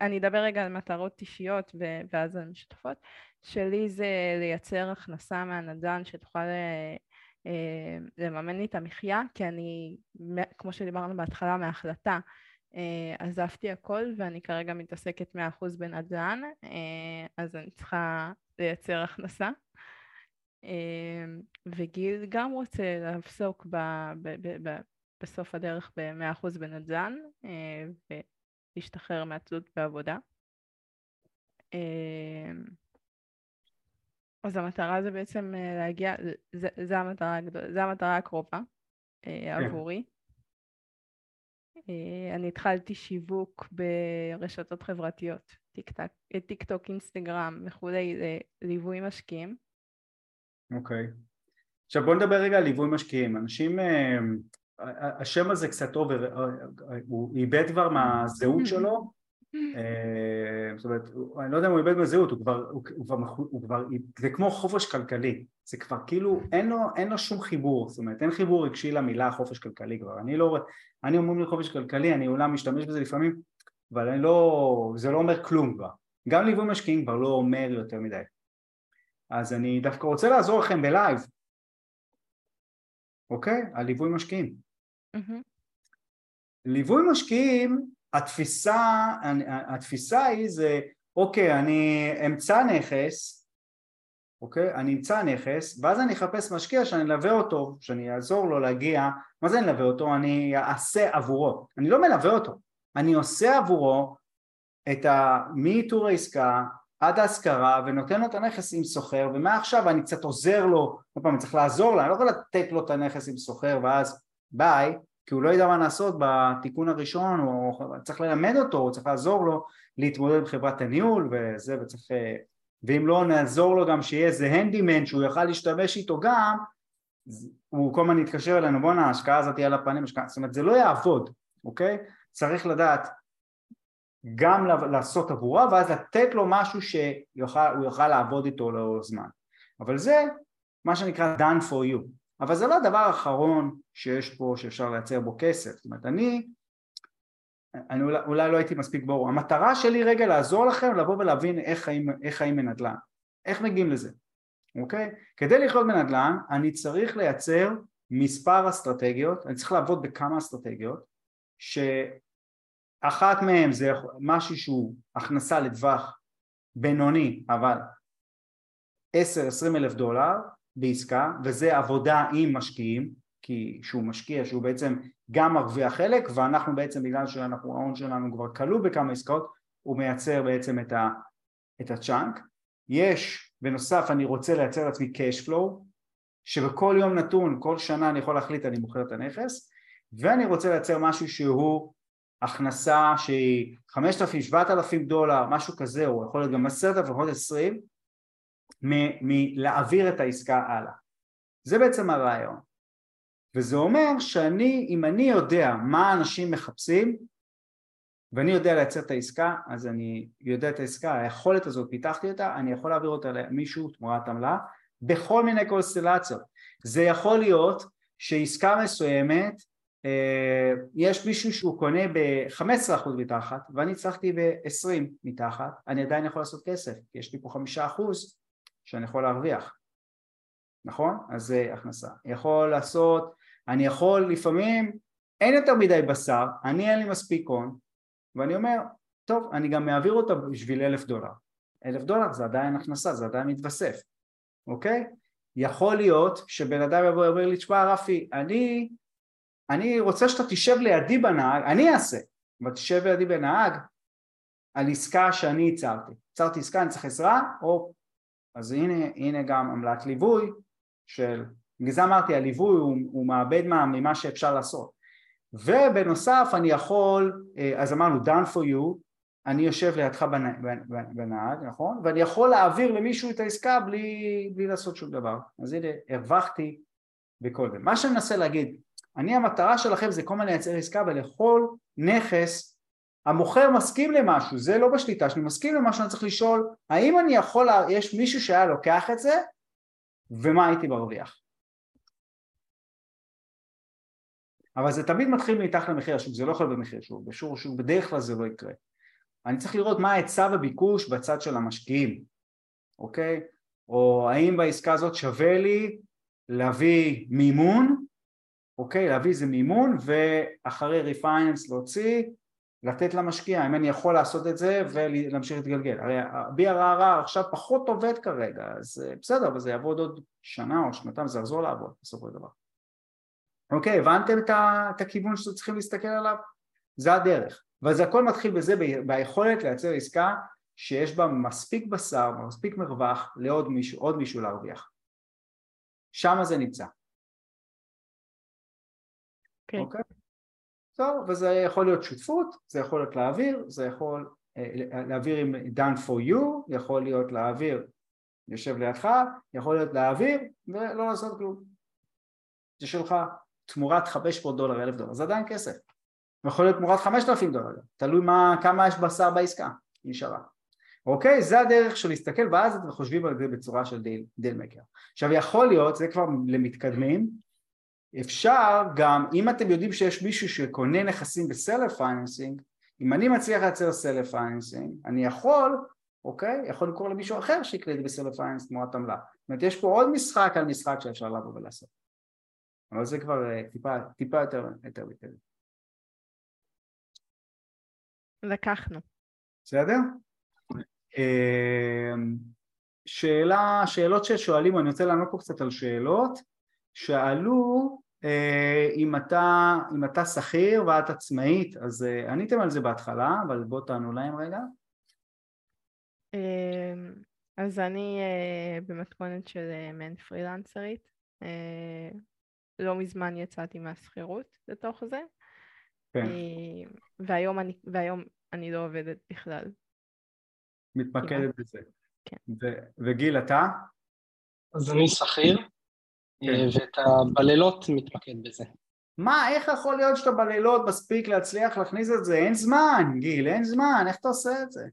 אני אדבר רגע על מטרות אישיות, ואז על משותפות, שלי זה לייצר הכנסה מהנדל"ן שתוכל... לממן לי את המחיה, כי אני, כמו שדיברנו בהתחלה מההחלטה, עזבתי הכל ואני כרגע מתעסקת מאה אחוז בנדל"ן, אז אני צריכה לייצר הכנסה. וגיל גם רוצה להפסוק ב- ב- ב- בסוף הדרך ב-מאה אחוז בנדל"ן, ולהשתחרר מהתלות בעבודה. אז המטרה זה בעצם להגיע, זה, זה המטרה הגדולה, זה המטרה הקרובה עבורי. אני התחלתי שיווק ברשתות חברתיות, טיק טוק, אינסטגרם וכולי, ליווי משקיעים. אוקיי. עכשיו בוא נדבר רגע על ליווי משקיעים. אנשים, השם הזה קצת טוב, הוא איבד כבר מהזהות שלו, זאת אומרת, אני לא יודע אם הוא איבד מזהות, הוא כבר, זה כמו חופש כלכלי, זה כבר כאילו, אין לו שום חיבור, זאת אומרת, אין חיבור רגשי למילה חופש כלכלי כבר, אני לא, אני אומר לי חופש כלכלי, אני אולי משתמש בזה לפעמים, אבל אני לא, זה לא אומר כלום כבר, גם ליווי משקיעים כבר לא אומר יותר מדי, אז אני דווקא רוצה לעזור לכם בלייב, אוקיי? על ליווי משקיעים. ליווי משקיעים, התפיסה, התפיסה היא זה, אוקיי, אני אמצא נכס, אוקיי, אני אמצא נכס, ואז אני אחפש משקיע שאני אלווה אותו, שאני אעזור לו להגיע, מה זה אני אלווה אותו? אני אעשה עבורו, אני לא מלווה אותו, אני עושה עבורו את מיתור העסקה עד ההשכרה, ונותן לו את הנכס עם סוחר, ומעכשיו אני קצת עוזר לו, כל פעם אני צריך לעזור לו, אני לא יכול לתת לו את הנכס עם סוחר, ואז ביי, כי הוא לא ידע מה לעשות בתיקון הראשון, הוא צריך ללמד אותו, הוא צריך לעזור לו להתמודד בחברת הניהול וזה, וצריך, ואם לא נעזור לו גם שיהיה איזה הנדימן שהוא יוכל להשתמש איתו גם, הוא כל הזמן יתקשר אלינו, בוא נה, ההשקעה הזאת תהיה על הפנים, זאת אומרת זה לא יעבוד, אוקיי? צריך לדעת גם לעשות עבורה, ואז לתת לו משהו שהוא יוכל לעבוד איתו לאורך זמן. אבל זה מה שנקרא done for you. אבל זה לא הדבר האחרון שיש פה, שאפשר לייצר בו כסף. זאת אומרת, אני, אני אולי, אולי לא הייתי מספיק ברור. המטרה שלי רגע לעזור לכם, לבוא ולהבין איך חיים, איך חיים בנדל"ן. איך מגיעים לזה, אוקיי? כדי לחיות בנדל"ן, אני צריך לייצר מספר אסטרטגיות, אני צריך לעבוד בכמה אסטרטגיות, שאחת מהן זה משהו שהוא הכנסה לטווח בינוני, אבל עשרה עד עשרים אלף דולר, בעסקה, וזה עבודה עם משקיעים, כי שהוא משקיע, שהוא בעצם גם מרוויח חלק, ואנחנו בעצם בגלל שאנחנו, ההון שלנו כבר קלו בכמה עסקאות, הוא מייצר בעצם את, ה, את הצ'אנק. יש, בנוסף אני רוצה לייצר לעצמי cash flow, שבכל יום נתון, כל שנה אני יכול להחליט אני מוכר את הנכס, ואני רוצה לייצר משהו שהוא הכנסה שהיא חמשת אלפים, שבעת אלפים דולר, משהו כזה, או יכול להיות גם עשרת אלפים, עשרים אלף, מלהעביר את העסקה הלאה. זה בעצם הרעיון. וזה אומר שאני, אם אני יודע מה אנשים מחפשים, ואני יודע לייצר את העסקה, אז אני יודע את העסקה, היכולת הזאת, פיתחתי אותה, אני יכול להעביר אותה למישהו תמורת עמלה, בכל מיני קונסטלציות. זה יכול להיות שעסקה מסוימת, יש מישהו שהוא קונה ב-חמישה עשר אחוז מתחת, ואני צריכתי ב-עשרים אחוז מתחת, אני עדיין יכול לעשות כסף, יש לי פה חמישה אחוז, שאני יכול להרוויח, נכון? אז זה הכנסה. יכול לעשות, אני יכול לפעמים, אין יותר מדי בשר, אני אין לי מספיק הון, ואני אומר, טוב, אני גם מעביר אותה בשביל אלף דולר. אלף דולר זה עדיין הכנסה, זה עדיין מתווסף, אוקיי? יכול להיות שבן אדם יבוא ואומר לי, תשמע רפי, אני, אני רוצה שאתה תשב לידי בנהג, אני אעשה, אבל תשב לידי בנהג, על עסקה שאני יצרתי. יצרתי עסקה, אני צריך עזרה, או אז הנה, הנה גם עמלת ליווי של, בגלל אמרתי, הליווי הוא, הוא מעבד מה, ממה שאפשר לעשות. ובנוסף אני יכול, אז אמרנו, done for you, אני יושב לידך בנהג, נכון? ואני יכול להעביר למישהו את העסקה בלי, בלי לעשות שום דבר. אז הנה, הרווחתי בכל זה. מה שאני מנסה להגיד, אני המטרה שלכם זה כל מה לייצר עסקה, ולכל נכס, המוכר מסכים למשהו, זה לא בשליטה, שאני מסכים למשהו, אני צריך לשאול, האם אני יכול, יש מישהו שהיה לוקח את זה, ומה הייתי ברוויח? אבל זה תמיד מתחיל מתחת למחיר השוק, זה לא יכול במחיר שוק, בשור שוק, בדרך כלל זה לא יקרה. אני צריך לראות מה ההיצע וביקוש בצד של המשקיעים, אוקיי? או האם בעסקה הזאת שווה לי להביא מימון, אוקיי, להביא איזה מימון, ואחרי ריפייננס להוציא, לתת למשקיע, אם אני יכול לעשות את זה ולהמשיך להתגלגל. הרי ה-בי אר אר עכשיו פחות עובד כרגע, אז בסדר, אבל זה יעבוד עוד שנה או שנתיים, זה יחזור לעבוד בסופו של דבר. אוקיי, הבנתם את, את הכיוון שאתם צריכים להסתכל עליו? זה הדרך. ואז הכל מתחיל בזה, ביכולת לייצר עסקה שיש בה מספיק בשר, מספיק מרווח, לעוד מישהו, עוד מישהו להרוויח. שם זה נמצא. Okay. אוקיי? טוב, וזה יכול להיות שותפות, זה יכול להיות להעביר, זה יכול להעביר עם done for you, יכול להיות להעביר, יושב לידך, יכול להיות להעביר ולא לעשות כלום. זה שלך תמורת חמש מאות דולר, אלף דולר, זה עדיין כסף. יכול להיות תמורת חמשת אלפים דולר, תלוי מה, כמה יש בשר בעסקה, נשארה. אוקיי? זה הדרך של להסתכל, ואז אתם חושבים על זה בצורה של דיל, דיל מקר. עכשיו יכול להיות, זה כבר למתקדמים, אפשר גם, אם אתם יודעים שיש מישהו שקונה נכסים בסלף פיינסינג, אם אני מצליח לייצר סלף פיינסינג, אני יכול, אוקיי? יכול לקרוא למישהו אחר שיקליט בסלף פיינסינג תמורת עמלה. זאת אומרת, יש פה עוד משחק על משחק שאפשר לבוא ולעשות. אבל זה כבר טיפה, טיפה יותר, יותר יותר. לקחנו. בסדר? שאלה, שאלות ששואלים, אני רוצה לענות פה קצת על שאלות, שאלו אם אתה, אם אתה שכיר ואת עצמאית, אז עניתם על זה בהתחלה, אבל בוא תענו להם רגע. אז אני במתכונת של מן פרילנסרית, לא מזמן יצאתי מהשכירות לתוך זה, כן. והיום אני, והיום אני לא עובדת בכלל. מתמקדת בזה. כן. וגיל, אתה? אז אני שכיר, ואת הבלילות מתמקד בזה. מה, איך יכול להיות שאתה בלילות מספיק להצליח להכניס את זה? אין זמן, גיל, אין זמן, איך אתה עושה את זה?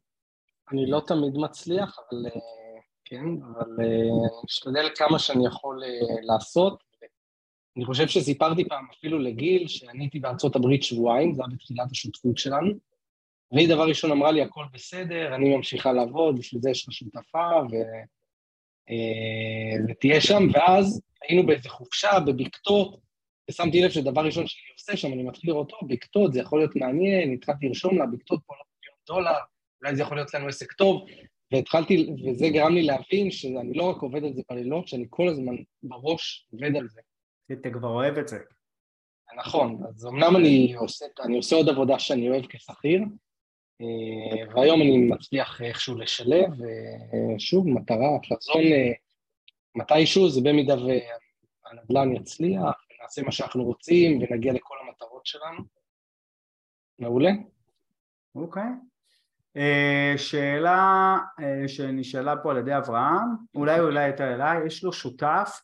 אני לא תמיד מצליח, אבל כן, אבל אני משתדל כמה שאני יכול לעשות. אני חושב שסיפרתי פעם אפילו לגיל שאני הייתי בארצות הברית שבועיים, זה היה בתחילת השותפות שלנו, והיא דבר ראשון אמרה לי, הכל בסדר, אני ממשיכה לעבוד, בשביל זה יש לך שותפה, ו... ותהיה שם, ואז היינו באיזה חופשה, בבקתות, ושמתי לב שדבר ראשון שאני עושה שם, אני מתחיל לראות אותו, בקתות, זה יכול להיות מעניין, התחלתי לרשום לה, בקתות פה עשרים מיליון דולר, אולי זה יכול להיות לנו עסק טוב, והתחלתי, וזה גרם לי להבין שאני לא רק עובד על זה בלילות, שאני כל הזמן בראש עובד על זה. אתה כבר אוהב את זה. נכון, אז אמנם אני עושה, אני עושה עוד עבודה שאני אוהב כשכיר, והיום אני מצליח איכשהו לשלב, ושוב, מטרה, חזון, מתישהו זה במידה והנדל"ן יצליח, ונעשה מה שאנחנו רוצים, ונגיע לכל המטרות שלנו. מעולה. אוקיי. שאלה שנשאלה פה על ידי אברהם, אולי אולי הייתה אליי, יש לו שותף,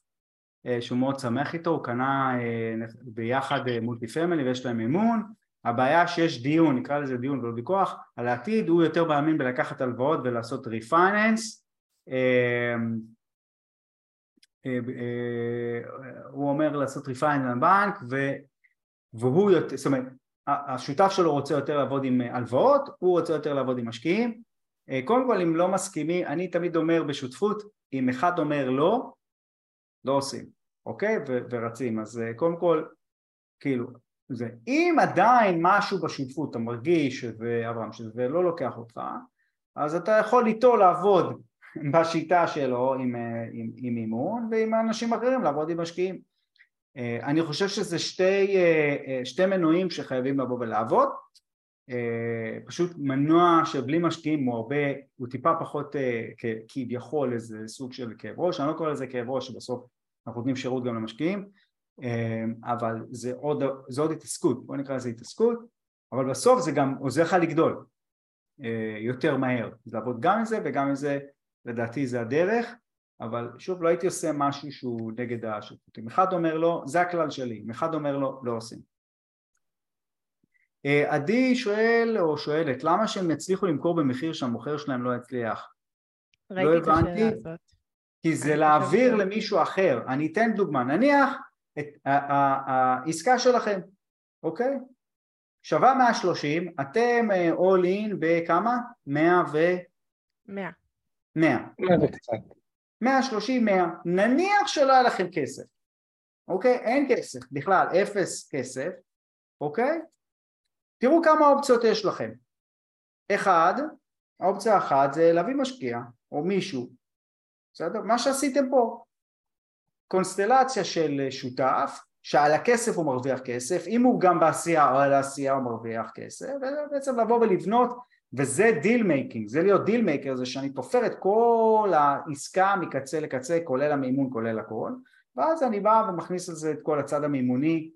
שהוא מאוד שמח איתו, הוא קנה ביחד מולטי פמילי ויש להם מימון, הבעיה שיש דיון, נקרא לזה דיון ולא ויכוח, על העתיד הוא יותר מאמין בלקחת הלוואות ולעשות ריפייננס, הוא אומר לעשות ריפייננס לבנק, והוא יותר, זאת אומרת, השותף שלו רוצה יותר לעבוד עם הלוואות, הוא רוצה יותר לעבוד עם משקיעים, קודם כל אם לא מסכימים, אני תמיד אומר בשותפות, אם אחד אומר לא, לא עושים. אוקיי? ו- ורצים. אז קודם כל, כאילו, זה, אם עדיין משהו בשותפות, אתה מרגיש, ואברהם, שזה לא לוקח אותך, אז אתה יכול איתו לעבוד בשיטה שלו עם, עם, עם מימון, ועם אנשים אחרים לעבוד עם משקיעים. אני חושב שזה שתי, שתי מנועים שחייבים לבוא ולעבוד, פשוט מנוע שבלי משקיעים הוא הרבה, הוא טיפה פחות כביכול איזה סוג של כאב ראש, אני לא קורא לזה כאב ראש שבסוף אנחנו נותנים שירות גם למשקיעים, אבל זה עוד, זה עוד התעסקות, בוא נקרא לזה התעסקות, אבל בסוף זה גם עוזר לך לגדול יותר מהר, לעבוד גם עם זה וגם עם זה, לדעתי זה הדרך, אבל שוב לא הייתי עושה משהו שהוא נגד השותפות, אם אחד אומר לו, זה הכלל שלי, אם אחד אומר לו, לא עושים. עדי שואל או שואלת, למה שהם יצליחו למכור במחיר שהמוכר שלהם לא יצליח? לא הבנתי, כי זה להעביר למישהו אחר. אני אתן דוגמה, נניח את העסקה שלכם, אוקיי? שווה מאה ושלושים, אתם all in בכמה? מאה ו... מאה. מאה. מאה ושלושים, מאה. נניח שלא היה לכם כסף, אוקיי? אין כסף, בכלל, אפס כסף, אוקיי? תראו כמה אופציות יש לכם. אחד, האופציה אחת זה להביא משקיע או מישהו. בסדר? מה שעשיתם פה. קונסטלציה של שותף, שעל הכסף הוא מרוויח כסף, אם הוא גם בעשייה או על העשייה הוא מרוויח כסף, ובעצם לבוא ולבנות, וזה דיל מייקינג, זה להיות דיל מייקר, זה שאני תופר את כל העסקה מקצה לקצה, כולל המימון, כולל הכל, ואז אני בא ומכניס על זה את כל הצד המימוני,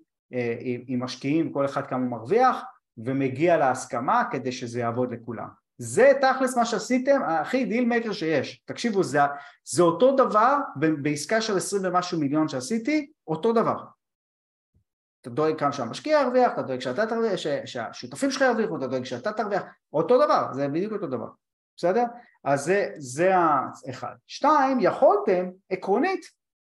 עם משקיעים, כל אחד כמה הוא מרוויח, ומגיע להסכמה כדי שזה יעבוד לכולם. זה תכלס מה שעשיתם, הכי דיל מייקר שיש. תקשיבו, זה, זה אותו דבר, בעסקה של עשרים ומשהו מיליון שעשיתי, אותו דבר. אתה דואג כאן שהמשקיע ירוויח, אתה דואג שאתה תרוויח, שהשותפים שלך ירוויחו, אתה דואג שאתה תרוויח, אותו דבר, זה בדיוק אותו דבר, בסדר? אז זה, זה האחד. שתיים, יכולתם, עקרונית,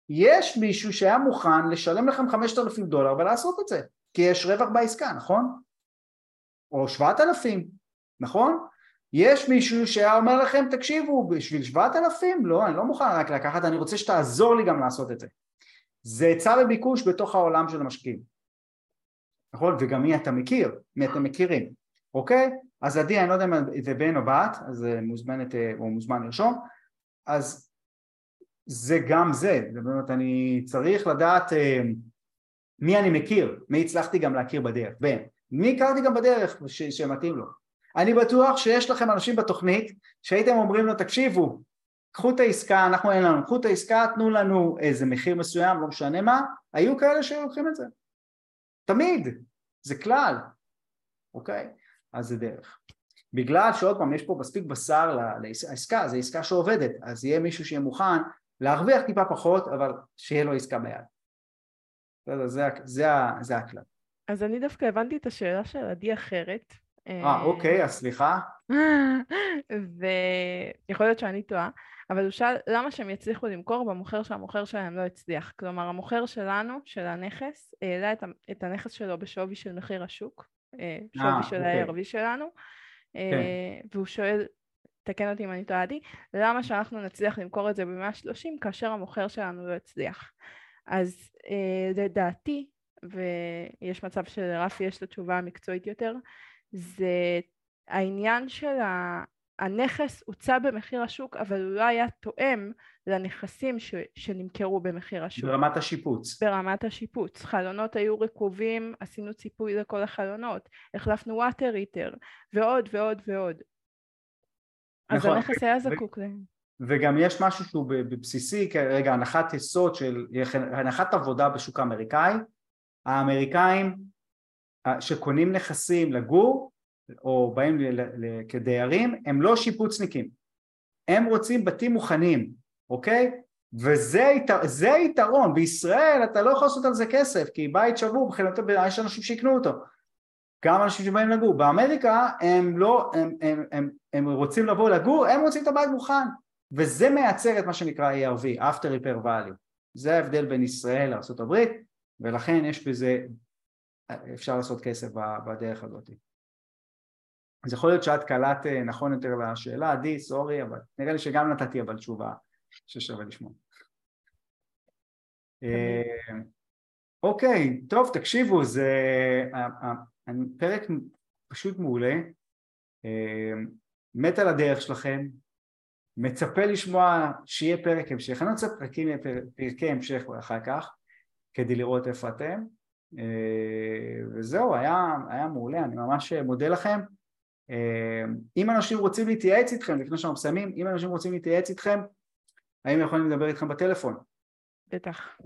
יש מישהו שהיה מוכן לשלם לכם חמשת אלפים דולר ולעשות את זה, כי יש רווח בעסקה, נכון? או שבעת אלפים, נכון? יש מישהו שאומר לכם, תקשיבו, בשביל שבעת אלפים? לא, אני לא מוכן רק לקחת, אני רוצה שתעזור לי גם לעשות את זה. זה היצע וביקוש בתוך העולם של המשקיעים. נכון? וגם מי אתה מכיר, מי אתם מכירים. אוקיי? אז עדי, אני לא יודע אם זה בן או בת, אז מוזמנת, או מוזמן לרשום, אז זה גם זה. זאת אומרת, אני צריך לדעת מי אני מכיר, מי הצלחתי גם להכיר בדרך, בן. מי הכרתי גם בדרך ש- שמתאים לו. אני בטוח שיש לכם אנשים בתוכנית שהייתם אומרים לו, תקשיבו, קחו את העסקה, אנחנו אין לנו, קחו את העסקה, תנו לנו איזה מחיר מסוים, לא משנה מה, היו כאלה שלוקחים את זה. תמיד, זה כלל. אוקיי? אז זה דרך. בגלל שעוד פעם יש פה מספיק בשר לעסקה, זה עסקה שעובדת, אז יהיה מישהו שיהיה מוכן להרוויח טיפה פחות, אבל שיהיה לו עסקה ביד. זה, זה, זה, זה הכלל. אז אני דווקא הבנתי את השאלה של עדי אחרת. אה, אוקיי, אז סליחה. ויכול להיות שאני טועה, אבל הוא שאל למה שהם יצליחו למכור במוכר שהמוכר שלהם לא הצליח. כלומר, המוכר שלנו, של הנכס, העלה את הנכס שלו בשווי של מחיר השוק, שווי של ה-איי אר וי שלנו, והוא שואל, תקן אותי אם אני טועה עדי, למה שאנחנו נצליח למכור את זה ב-מאה ושלושים כאשר המוכר שלנו לא הצליח. אז לדעתי, ויש מצב שלרפי יש לו תשובה מקצועית יותר, זה העניין של הנכס הוצא במחיר השוק, אבל הוא לא היה תואם לנכסים ש... שנמכרו במחיר השוק. ברמת השיפוץ. ברמת השיפוץ. חלונות היו רקובים, עשינו ציפוי לכל החלונות, החלפנו וואטר היטר, ועוד ועוד ועוד. נכון. אז הנכס היה זקוק ו... להם. וגם יש משהו שהוא בבסיסי, רגע, הנחת יסוד של, הנחת עבודה בשוק האמריקאי, האמריקאים שקונים נכסים לגור, או באים כדיירים, הם לא שיפוצניקים. הם רוצים בתים מוכנים, אוקיי? וזה זה היתרון. בישראל אתה לא יכול לעשות על זה כסף, כי בית שבור, בחילת, יש אנשים שיקנו אותו. גם אנשים שבאים לגור. באמריקה הם, לא, הם, הם, הם, הם רוצים לבוא לגור, הם רוצים את הבית מוכן. וזה מייצר את מה שנקרא A R V, After Repair Value. זה ההבדל בין ישראל לארצות הברית, ולכן יש בזה, אפשר לעשות כסף בדרך הזאת. אז יכול להיות שאת קלעת נכון יותר לשאלה, עדי, סורי, אבל נראה לי שגם נתתי אבל תשובה ששווה לשמוע. אוקיי, טוב, תקשיבו, זה פרק פשוט מעולה, מת על הדרך שלכם, מצפה לשמוע שיהיה פרק המשך, אני רוצה פרקי המשך אחר כך, כדי לראות איפה אתם, וזהו, היה, היה מעולה, אני ממש מודה לכם. אם אנשים רוצים להתייעץ איתכם, לפני שאנחנו מסיימים, אם אנשים רוצים להתייעץ איתכם, האם יכולים לדבר איתכם בטלפון? בטח.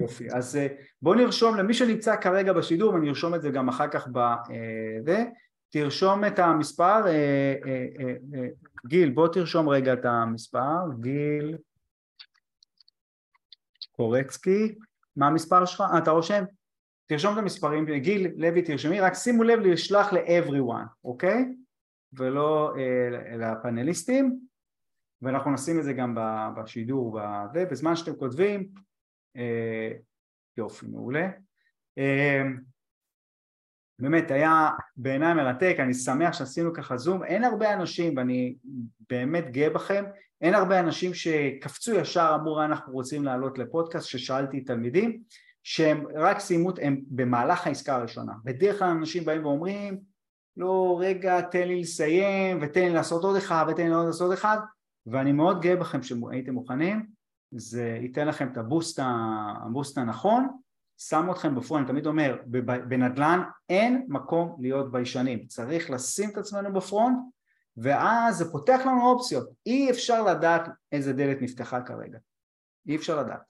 יופי, אז בואו נרשום, למי שנמצא כרגע בשידור, ואני ארשום את זה גם אחר כך בזה, תרשום את המספר, גיל, בוא תרשום רגע את המספר, גיל קורצקי, מה המספר שלך? אתה רושם? תרשום את המספרים, גיל לוי תרשמי, רק שימו לב לשלוח ל-everyone, אוקיי? ולא אה, לפאנליסטים, ואנחנו נשים את זה גם בשידור, בזה, בזמן שאתם כותבים, אה, יופי, מעולה. אה, באמת, היה בעיניי מרתק, אני שמח שעשינו ככה זום, אין הרבה אנשים, ואני באמת גאה בכם, אין הרבה אנשים שקפצו ישר, אמרו, אנחנו רוצים לעלות לפודקאסט, ששאלתי תלמידים, שהם רק סיימות, הם במהלך העסקה הראשונה. בדרך כלל אנשים באים ואומרים, לא, רגע, תן לי לסיים, ותן לי לעשות עוד אחד, ותן לי לעשות עוד אחד, ואני מאוד גאה בכם שהייתם מוכנים, זה ייתן לכם את הבוסט, הבוסט הנכון, שם אתכם בפרונט, אני תמיד אומר, בנדלן אין מקום להיות ביישנים, צריך לשים את עצמנו בפרונט, ואז זה פותח לנו אופציות, אי אפשר לדעת איזה דלת נפתחה כרגע, אי אפשר לדעת.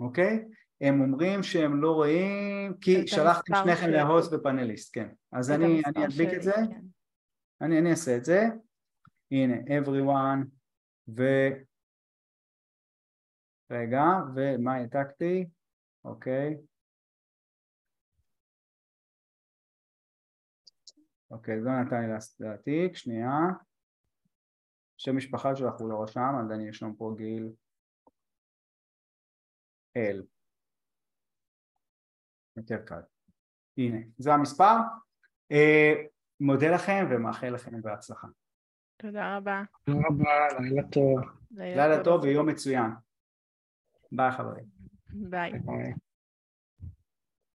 אוקיי? הם אומרים שהם לא רואים, כי שלחתם שניכם להוסט בפאנליסט, כן. אז אני אדביק את זה, אני אעשה את זה, הנה, everyone, ו... רגע, ומה העתקתי? אוקיי, אוקיי, זה נתן לי להעתיק, שנייה. שם משפחה שלך הוא לא רשם, אז אני ארשום פה גיל אל. יותר קל. הנה, זה המספר. מודה לכם ומאחל לכם בהצלחה. תודה רבה. תודה רבה, לילה טוב. לילה טוב ויום מצוין. ביי חברים. ביי.